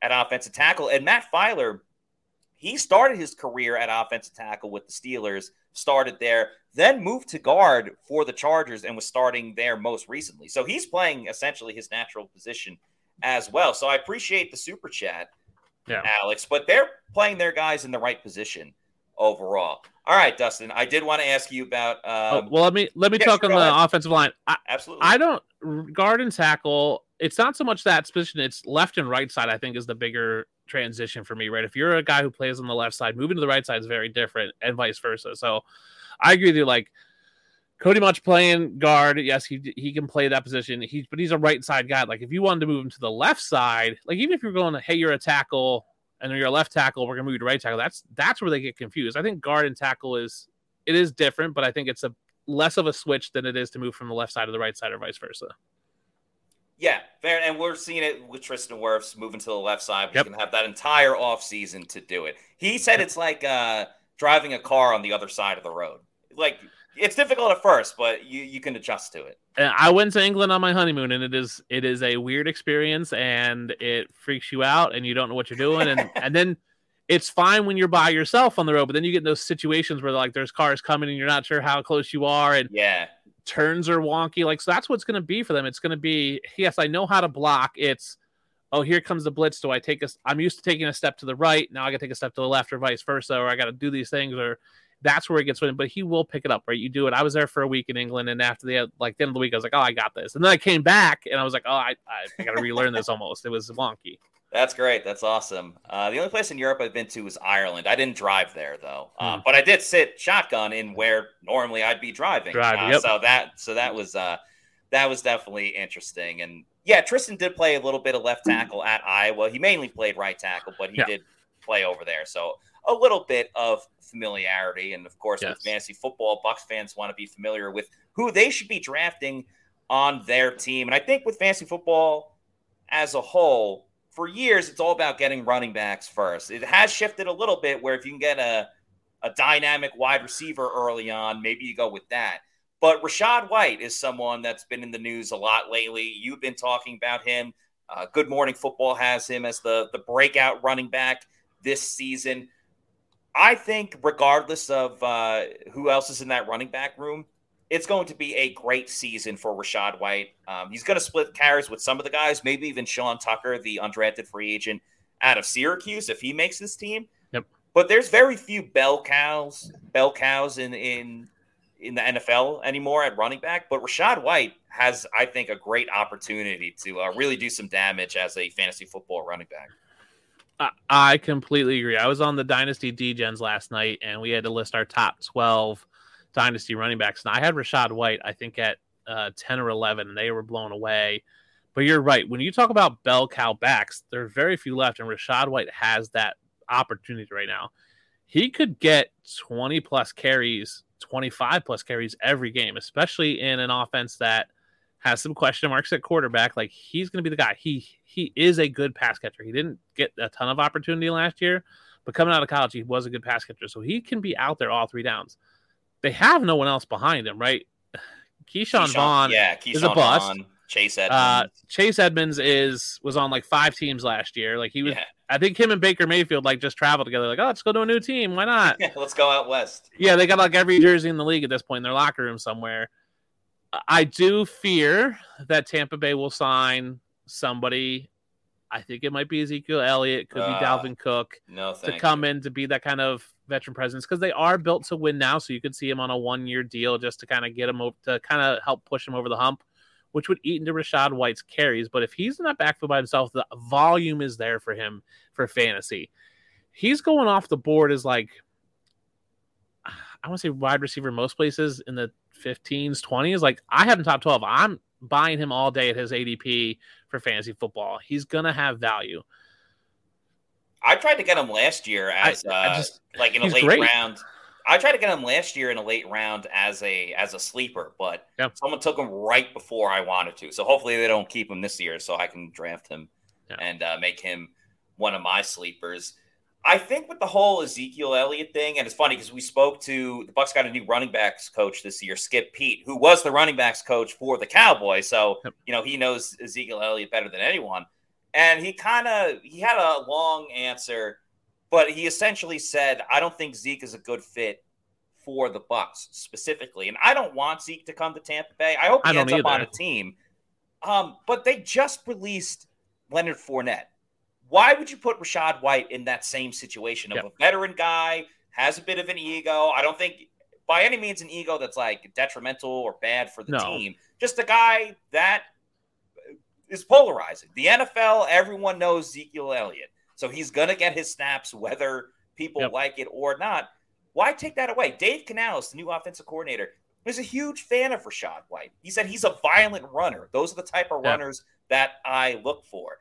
at offensive tackle. And Matt Filer, he started his career at offensive tackle with the Steelers, started there, then moved to guard for the Chargers and was starting there most recently. So he's playing essentially his natural position as well. So I appreciate the super chat, Alex, but they're playing their guys in the right position overall. All right, Dustin, I did want to ask you about let me talk on the offensive line. Absolutely. I don't guard and tackle. It's not so much that position. It's left and right side, I think, is the bigger transition for me, right? If you're a guy who plays on the left side, moving to the right side is very different and vice versa. So I agree with you. Like, Cody Mauch playing guard. Yes, he can play that position. But he's a right side guy. Like, if you wanted to move him to the left side, like, even if you're going, hey, you're a tackle, and then you're a left tackle, we're going to move you to right tackle. That's where they get confused. I think guard and tackle is different, but I think it's a less of a switch than it is to move from the left side to the right side or vice versa. Yeah, fair. And we're seeing it with Tristan Wirfs moving to the left side. We can have that entire offseason to do it. He said it's like driving a car on the other side of the road. Like, it's difficult at first, but you can adjust to it. And I went to England on my honeymoon, and it is a weird experience, and it freaks you out, and you don't know what you're doing. And then it's fine when you're by yourself on the road, but then you get in those situations where, like, there's cars coming, and you're not sure how close you are, and turns are wonky. Like, so that's what's going to be for them. It's going to be, yes, I know how to block. It's, oh, here comes the blitz. Do I take a? I'm used to taking a step to the right. Now I got to take a step to the left or vice versa, or I got to do these things, or that's where it gets win, but he will pick it up, right? You do it. I was there for a week in England, and after the end of the week, I was like, oh, I got this. And then I came back, and I was like, oh, I got to relearn this almost. It was wonky. That's great. That's awesome. The only place in Europe I've been to is Ireland. I didn't drive there, though. But I did sit shotgun in where normally I'd be driving. So that was definitely interesting. And yeah, Tristan did play a little bit of left tackle at Iowa. He mainly played right tackle, but he did play over there. So a little bit of familiarity. And, of course, with fantasy football, Bucs fans want to be familiar with who they should be drafting on their team. And I think with fantasy football as a whole, for years, it's all about getting running backs first. It has shifted a little bit where if you can get a dynamic wide receiver early on, maybe you go with that. But Rachaad White is someone that's been in the news a lot lately. You've been talking about him. Good Morning Football has him as the breakout running back this season. I think regardless of who else is in that running back room, it's going to be a great season for Rachaad White. He's going to split carries with some of the guys, maybe even Sean Tucker, the undrafted free agent out of Syracuse, if he makes this team. Yep. But there's very few bell cows in the NFL anymore at running back. But Rachaad White has, I think, a great opportunity to really do some damage as a fantasy football running back. I completely agree. I was on the Dynasty D-Gens last night, and we had to list our top 12 Dynasty running backs. And I had Rachaad White, I think, at 10 or 11, and they were blown away. But you're right. When you talk about bell cow backs, there are very few left, and Rachaad White has that opportunity right now. He could get 20-plus carries, 25-plus carries every game, especially in an offense that has some question marks at quarterback. Like, he's going to be the guy. He is a good pass catcher. He didn't get a ton of opportunity last year, but coming out of college, he was a good pass catcher. So he can be out there all three downs. They have no one else behind him, right? Keyshawn Vaughn is a bust. Vaughn, Chase Edmonds. Chase Edmonds was on like 5 teams last year. Like, he was. Yeah. I think him and Baker Mayfield like just traveled together. Like, oh, let's go to a new team. Why not? Let's go out west. Yeah, they got like every jersey in the league at this point in their locker room somewhere. I do fear that Tampa Bay will sign somebody. I think it might be Ezekiel Elliott, could be Dalvin Cook, to come in to be that kind of veteran presence, because they are built to win now. So you could see him on a 1-year deal just to kind of get him over, to kind of help push him over the hump, which would eat into Rachaad White's carries. But if he's in that backfield by himself, the volume is there for him for fantasy. He's going off the board as like, I want to say wide receiver most places in the 15s, 20s. Like, I have him top 12. I'm buying him all day at his ADP for fantasy football. He's going to have value. I tried to get him last year as round. I tried to get him last year in a late round as a sleeper, but someone took him right before I wanted to. So hopefully they don't keep him this year so I can draft him and make him one of my sleepers. I think with the whole Ezekiel Elliott thing, and it's funny because we spoke to the Bucs got a new running backs coach this year, Skip Pete, who was the running backs coach for the Cowboys. So, he knows Ezekiel Elliott better than anyone. And he had a long answer, but he essentially said, I don't think Zeke is a good fit for the Bucs specifically. And I don't want Zeke to come to Tampa Bay. I hope he ends up on a team. But they just released Leonard Fournette. Why would you put Rachaad White in that same situation of a veteran guy, has a bit of an ego? I don't think by any means an ego that's like detrimental or bad for the team. Just a guy that is polarizing. The NFL, everyone knows Ezekiel Elliott. So he's going to get his snaps whether people like it or not. Why take that away? Dave Canales, the new offensive coordinator, is a huge fan of Rachaad White. He said he's a violent runner. Those are the type of runners that I look for.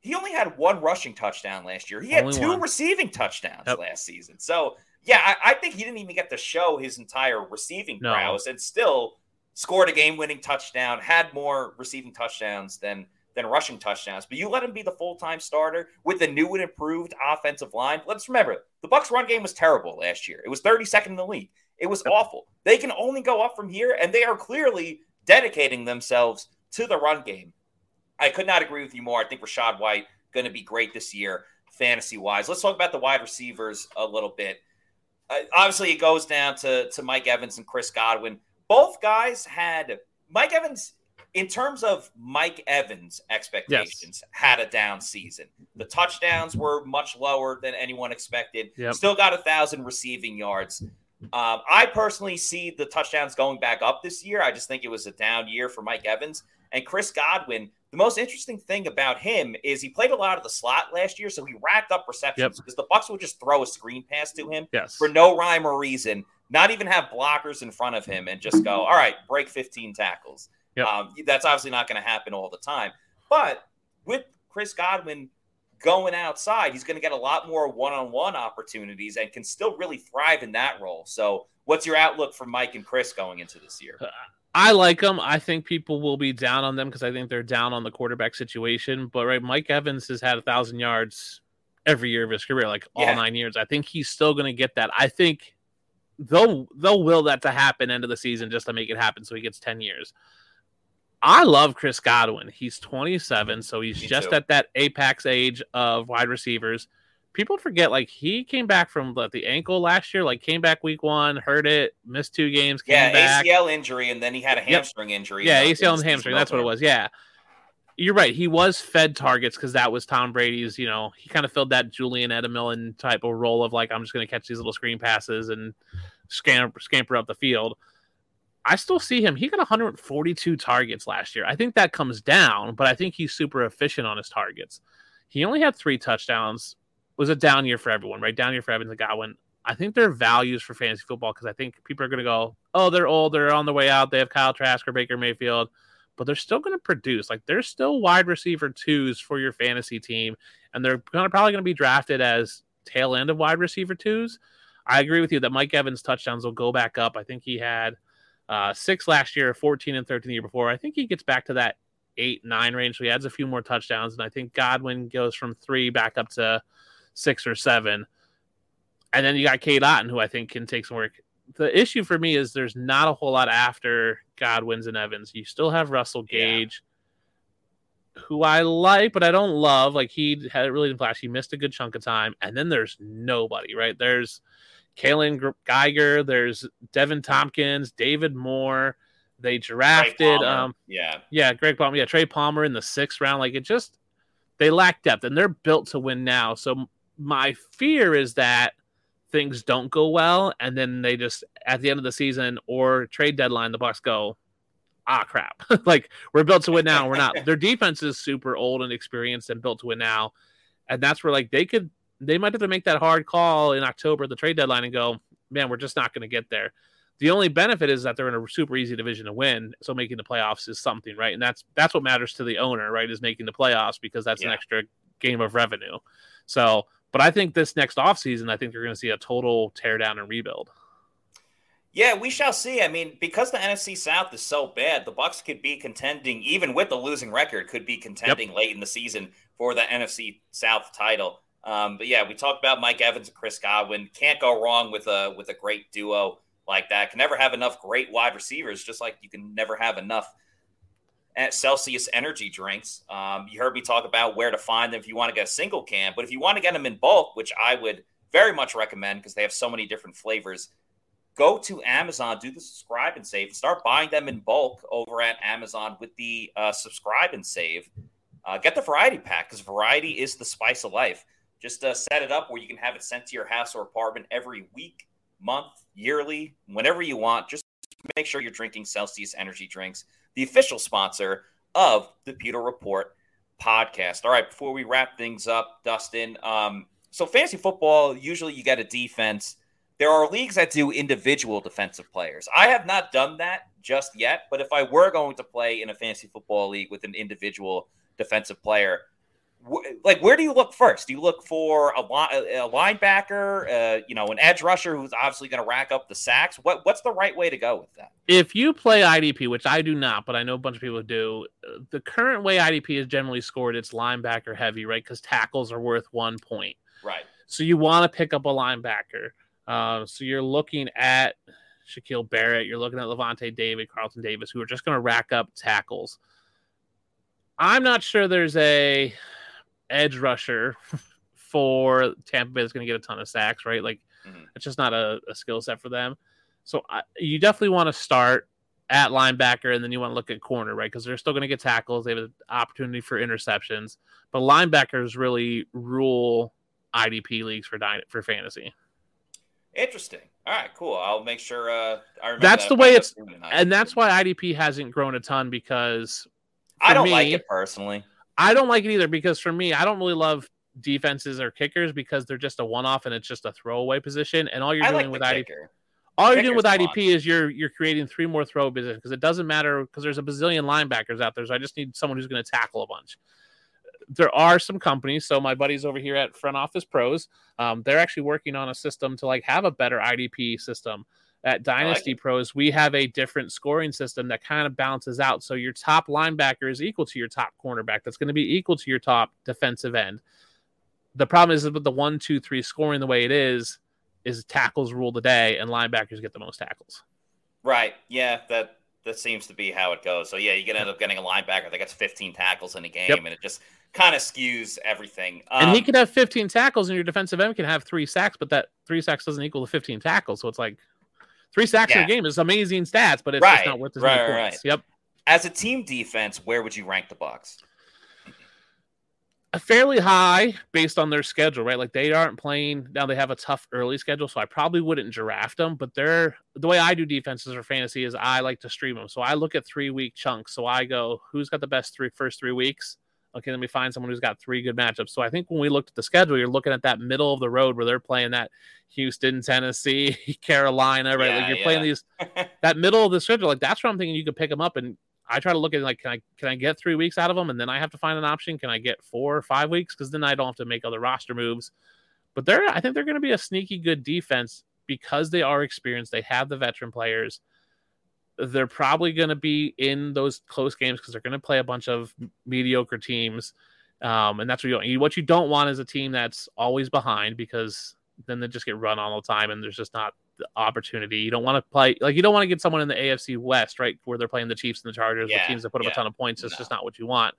He only had 1 rushing touchdown last year. He had 2 receiving touchdowns last season. So, I think he didn't even get to show his entire receiving prowess and still scored a game-winning touchdown, had more receiving touchdowns than rushing touchdowns. But you let him be the full-time starter with the new and improved offensive line. Let's remember, the Bucs' run game was terrible last year. It was 32nd in the league. It was awful. They can only go up from here, and they are clearly dedicating themselves to the run game. I could not agree with you more. I think Rachaad White going to be great this year, fantasy-wise. Let's talk about the wide receivers a little bit. Obviously, it goes down to Mike Evans and Chris Godwin. Both guys had – Mike Evans, in terms of Mike Evans' expectations, had a down season. The touchdowns were much lower than anyone expected. Yep. Still got 1,000 receiving yards. I personally see the touchdowns going back up this year. I just think it was a down year for Mike Evans. And Chris Godwin, the most interesting thing about him is he played a lot of the slot last year, so he racked up receptions because the Bucs would just throw a screen pass to him for no rhyme or reason, not even have blockers in front of him and just go, all right, break 15 tackles. Yep. That's obviously not going to happen all the time. But with Chris Godwin going outside, he's going to get a lot more one-on-one opportunities and can still really thrive in that role. So what's your outlook for Mike and Chris going into this year? I like them. I think people will be down on them because I think they're down on the quarterback situation. But right, Mike Evans has had 1,000 yards every year of his career, like all 9 years. I think he's still going to get that. I think they'll will that to happen end of the season just to make it happen so he gets 10 years. I love Chris Godwin. He's 27, so he's at that apex age of wide receivers. People forget, like, he came back from the ankle last year, like, came back week one, hurt it, missed 2 games, came back. Yeah, ACL injury, and then he had a hamstring injury. Yeah, ACL and hamstring, that's what it was, yeah. You're right, he was fed targets because that was Tom Brady's, you know, he kind of filled that Julian Edelman type of role of, like, I'm just going to catch these little screen passes and scamper up the field. I still see him. He got 142 targets last year. I think that comes down, but I think he's super efficient on his targets. He only had 3 touchdowns. It was a down year for everyone, right? Down year for Evans and Godwin. I think they're values for fantasy football because I think people are going to go, oh, they're old. They're on their way out. They have Kyle Trask or Baker Mayfield, but they're still going to produce. Like, they're still wide receiver 2s for your fantasy team, and they're probably going to be drafted as tail end of wide receiver 2s. I agree with you that Mike Evans' touchdowns will go back up. I think he had 6 last year, 14 and 13 the year before. I think he gets back to that 8-9 range, so he adds a few more touchdowns, and I think Godwin goes from 3 back up to 6 or 7. And then you got Cade Otton, who I think can take some work. The issue for me is there's not a whole lot after Godwin's and Evans. You still have Russell Gage, who I like, but I don't love. Like, he had it really didn't flash. He missed a good chunk of time, and then there's nobody, right? There's Kalen Geiger, there's Devin Tompkins, David Moore. They drafted Greg Palmer, Trey Palmer in the 6th round. Like, it just, they lack depth, and they're built to win now. So my fear is that things don't go well, and then they just at the end of the season or trade deadline, the Bucs go, crap. Like, we're built to win now. We're not. Their defense is super old and experienced and built to win now, and that's where, like, they might have to make that hard call in October at the trade deadline and go, man, we're just not going to get there. The only benefit is that they're in a super easy division to win, so making the playoffs is something, right? And that's what matters to the owner, right, is making the playoffs, because that's an extra game of revenue. So, but I think this next offseason, I think you're going to see a total teardown and rebuild. Yeah, we shall see. I mean, because the NFC South is so bad, the Bucs could be contending, even with the losing record, could be contending late in the season for the NFC South title. But yeah, we talked about Mike Evans and Chris Godwin. Can't go wrong with a great duo like that. Can never have enough great wide receivers, just like you can never have enough Celsius energy drinks. You heard me talk about where to find them if you want to get a single can, but if you want to get them in bulk, which I would very much recommend because they have so many different flavors, go to Amazon, do the subscribe and save, and start buying them in bulk over at Amazon with the subscribe and save. Get the variety pack, because variety is the spice of life. Just set it up where you can have it sent to your house or apartment every week, month, yearly, whenever you want. Just make sure you're drinking Celsius energy drinks, the official sponsor of the Pewter Report podcast. All right, before we wrap things up, Dustin, so fantasy football, usually you get a defense. There are leagues that do individual defensive players. I have not done that just yet, but if I were going to play in a fantasy football league with an individual defensive player, like, where do you look first? Do you look for a linebacker, an edge rusher who's obviously going to rack up the sacks? What's the right way to go with that? If you play IDP, which I do not, but I know a bunch of people do, the current way IDP is generally scored, it's linebacker heavy, right? Because tackles are worth 1 point. Right. So you want to pick up a linebacker. So you're looking at Shaquille Barrett, you're looking at Levante David, Carlton Davis, who are just going to rack up tackles. I'm not sure there's a edge rusher for Tampa Bay is going to get a ton of sacks, right? Like, it's just not a skill set for them. So you definitely want to start at linebacker, and then you want to look at corner, right? Because they're still going to get tackles. They have an opportunity for interceptions. But linebackers really rule IDP leagues for fantasy. Interesting. All right, cool. I'll make sure I remember that's that the way it's – and that's why IDP hasn't grown a ton, because I don't like it personally. I don't like it either, because for me, I don't really love defenses or kickers because they're just a one-off and it's just a throwaway position. And all you're doing with IDP, All you're doing with IDP is you're creating three more throw business, because it doesn't matter, because there's a bazillion linebackers out there. So I just need someone who's going to tackle a bunch. There are some companies. So my buddies over here at Front Office Pros, they're actually working on a system to like have a better IDP system. At Dynasty Pros, we have a different scoring system that kind of balances out. So your top linebacker is equal to your top cornerback. That's going to be equal to your top defensive end. The problem is with the 1-2-3 scoring the way it is tackles rule the day, and linebackers get the most tackles. Right. Yeah, that seems to be how it goes. So, yeah, you're going to end up getting a linebacker that gets 15 tackles in a game, and it just kind of skews everything. And he could have 15 tackles, and your defensive end can have 3 sacks, but that 3 sacks doesn't equal the 15 tackles. So it's like 3 sacks in a game is amazing stats, but it's just not worth as many points. Yep. As a team defense, where would you rank the Bucs? Fairly high based on their schedule, right? Like they aren't playing now. They have a tough early schedule, so I probably wouldn't draft them. But they're the way I do defenses for fantasy is I like to stream them. So I look at 3-week chunks. So I go, who's got the best first 3 weeks? Okay, let me find someone who's got 3 good matchups. So I think when we looked at the schedule, you're looking at that middle of the road where they're playing that Houston, Tennessee, Carolina, right? Like you're playing these that middle of the schedule. Like that's where I'm thinking you could pick them up, and I try to look at like, can I get 3 weeks out of them? And then I have to find an option. Can I get 4 or 5 weeks? Because then I don't have to make other roster moves. But I think they're going to be a sneaky good defense because they are experienced. They have the veteran players. They're probably going to be in those close games because they're going to play a bunch of mediocre teams. And that's what you don't. What you don't want is a team that's always behind, because then they just get run all the time and there's just not the opportunity. You don't want to play, like you don't want to get someone in the AFC West, right, where they're playing the Chiefs and the Chargers, with teams that put up a ton of points. It's just not what you want.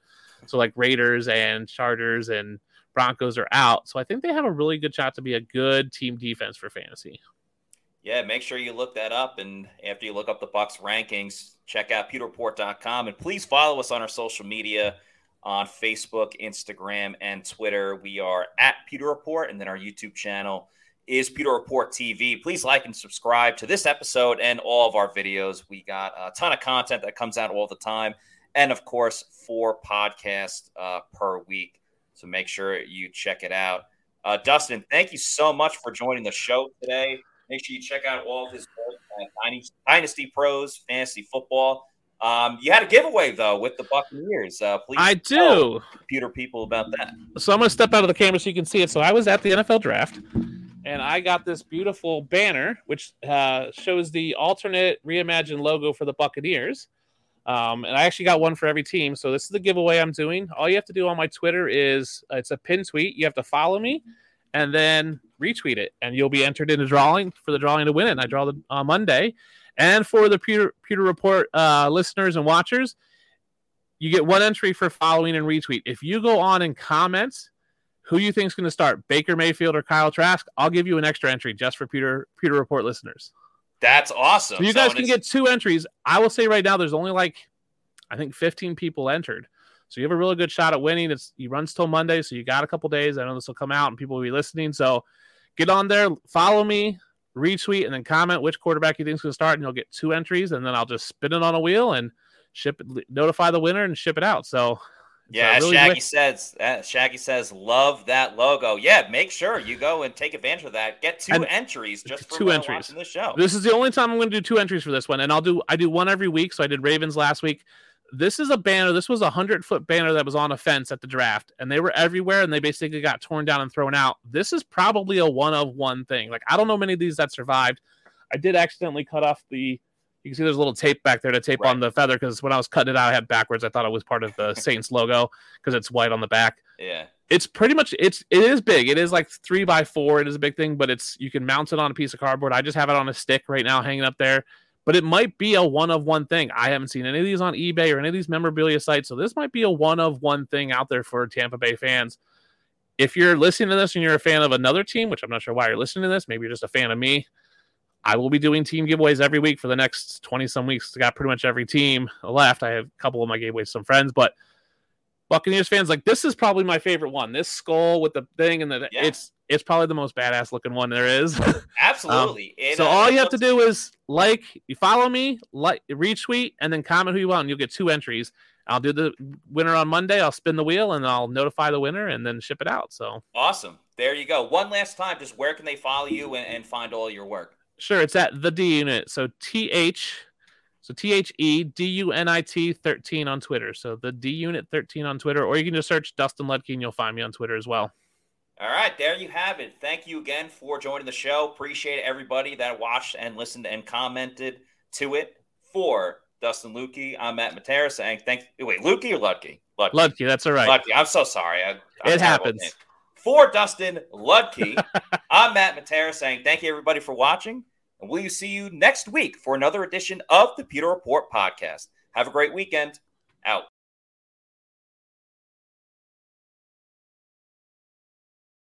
So like Raiders and Chargers and Broncos are out. So I think they have a really good shot to be a good team defense for fantasy. Yeah, make sure you look that up, and after you look up the Bucs rankings, check out pewterreport.com, and please follow us on our social media on Facebook, Instagram, and Twitter. We are at Pewter Report, and then our YouTube channel is Pewter Report TV. Please like and subscribe to this episode and all of our videos. We got a ton of content that comes out all the time. And, of course, 4 podcasts per week. So make sure you check it out. Dustin, thank you so much for joining the show today. Make sure you check out all of his work at Dynasty Pros, Fantasy Football. You had a giveaway, though, with the Buccaneers. Please tell computer people about that. So I'm going to step out of the camera so you can see it. So I was at the NFL Draft. And I got this beautiful banner, which shows the alternate reimagined logo for the Buccaneers. And I actually got one for every team. So this is the giveaway I'm doing. All you have to do on my Twitter is it's a pin tweet. You have to follow me and then retweet it. And you'll be entered in a drawing for the drawing to win it. And I draw on Monday. And for the Pewter Report listeners and watchers, you get one entry for following and retweet. If you go on and comment who you think is going to start, Baker Mayfield or Kyle Trask, I'll give you an extra entry just for Pewter Report listeners. That's awesome. So you guys can get 2 entries. I will say right now, there's only like, I think 15 people entered. So you have a really good shot at winning. It runs till Monday, so you got a couple days. I know this will come out and people will be listening. So get on there, follow me, retweet, and then comment which quarterback you think is going to start, and you'll get 2 entries, and then I'll just spin it on a wheel and ship it, notify the winner and ship it out. So yeah, as really Shaggy says, love that logo. Yeah, make sure you go and take advantage of that. Get 2 entries just for watching the show. This is the only time I'm going to do 2 entries for this one, and I do one every week. So I did Ravens last week. This is a banner. This was a 100-foot banner that was on a fence at the draft, and they were everywhere, and they basically got torn down and thrown out. This is probably a one-of-one thing. Like I don't know many of these that survived. I did accidentally cut off the. You can see there's a little tape back there to tape on the feather, because when I was cutting it out, I had backwards. I thought it was part of the Saints logo because it's white on the back. Yeah, it's pretty much it is big. It is like 3x4. It is a big thing, but you can mount it on a piece of cardboard. I just have it on a stick right now, hanging up there. But it might be a one-of-one thing. I haven't seen any of these on eBay or any of these memorabilia sites, so this might be a one-of-one thing out there for Tampa Bay fans. If you're listening to this and you're a fan of another team, which I'm not sure why you're listening to this, maybe you're just a fan of me. I will be doing team giveaways every week for the next 20-some weeks. I got pretty much every team left. I have a couple of my giveaways to some friends, but Buccaneers fans, like, this is probably my favorite one. This skull with the thing, and it's probably the most badass-looking one there is. Absolutely. So all you have to do is, you follow me, retweet, and then comment who you want, and you'll get 2 entries. I'll do the winner on Monday. I'll spin the wheel, and I'll notify the winner and then ship it out. So awesome. There you go. One last time, just where can they follow you and find all your work? Sure, it's at the D Unit. So TheDunit13 on Twitter. So the D Unit 13 on Twitter, or you can just search Dustin Lutke and you'll find me on Twitter as well. All right, there you have it. Thank you again for joining the show. Appreciate everybody that watched and listened and commented to it. For Dustin Lutke, I'm Matt Matera saying thanks. Wait, Lutke or Lutke? Lutke, that's all right. Lutke, I'm so sorry. It happens. For Dustin Lutke, I'm Matt Matera saying thank you, everybody, for watching. And we'll see you next week for another edition of the Pewter Report podcast. Have a great weekend. Out.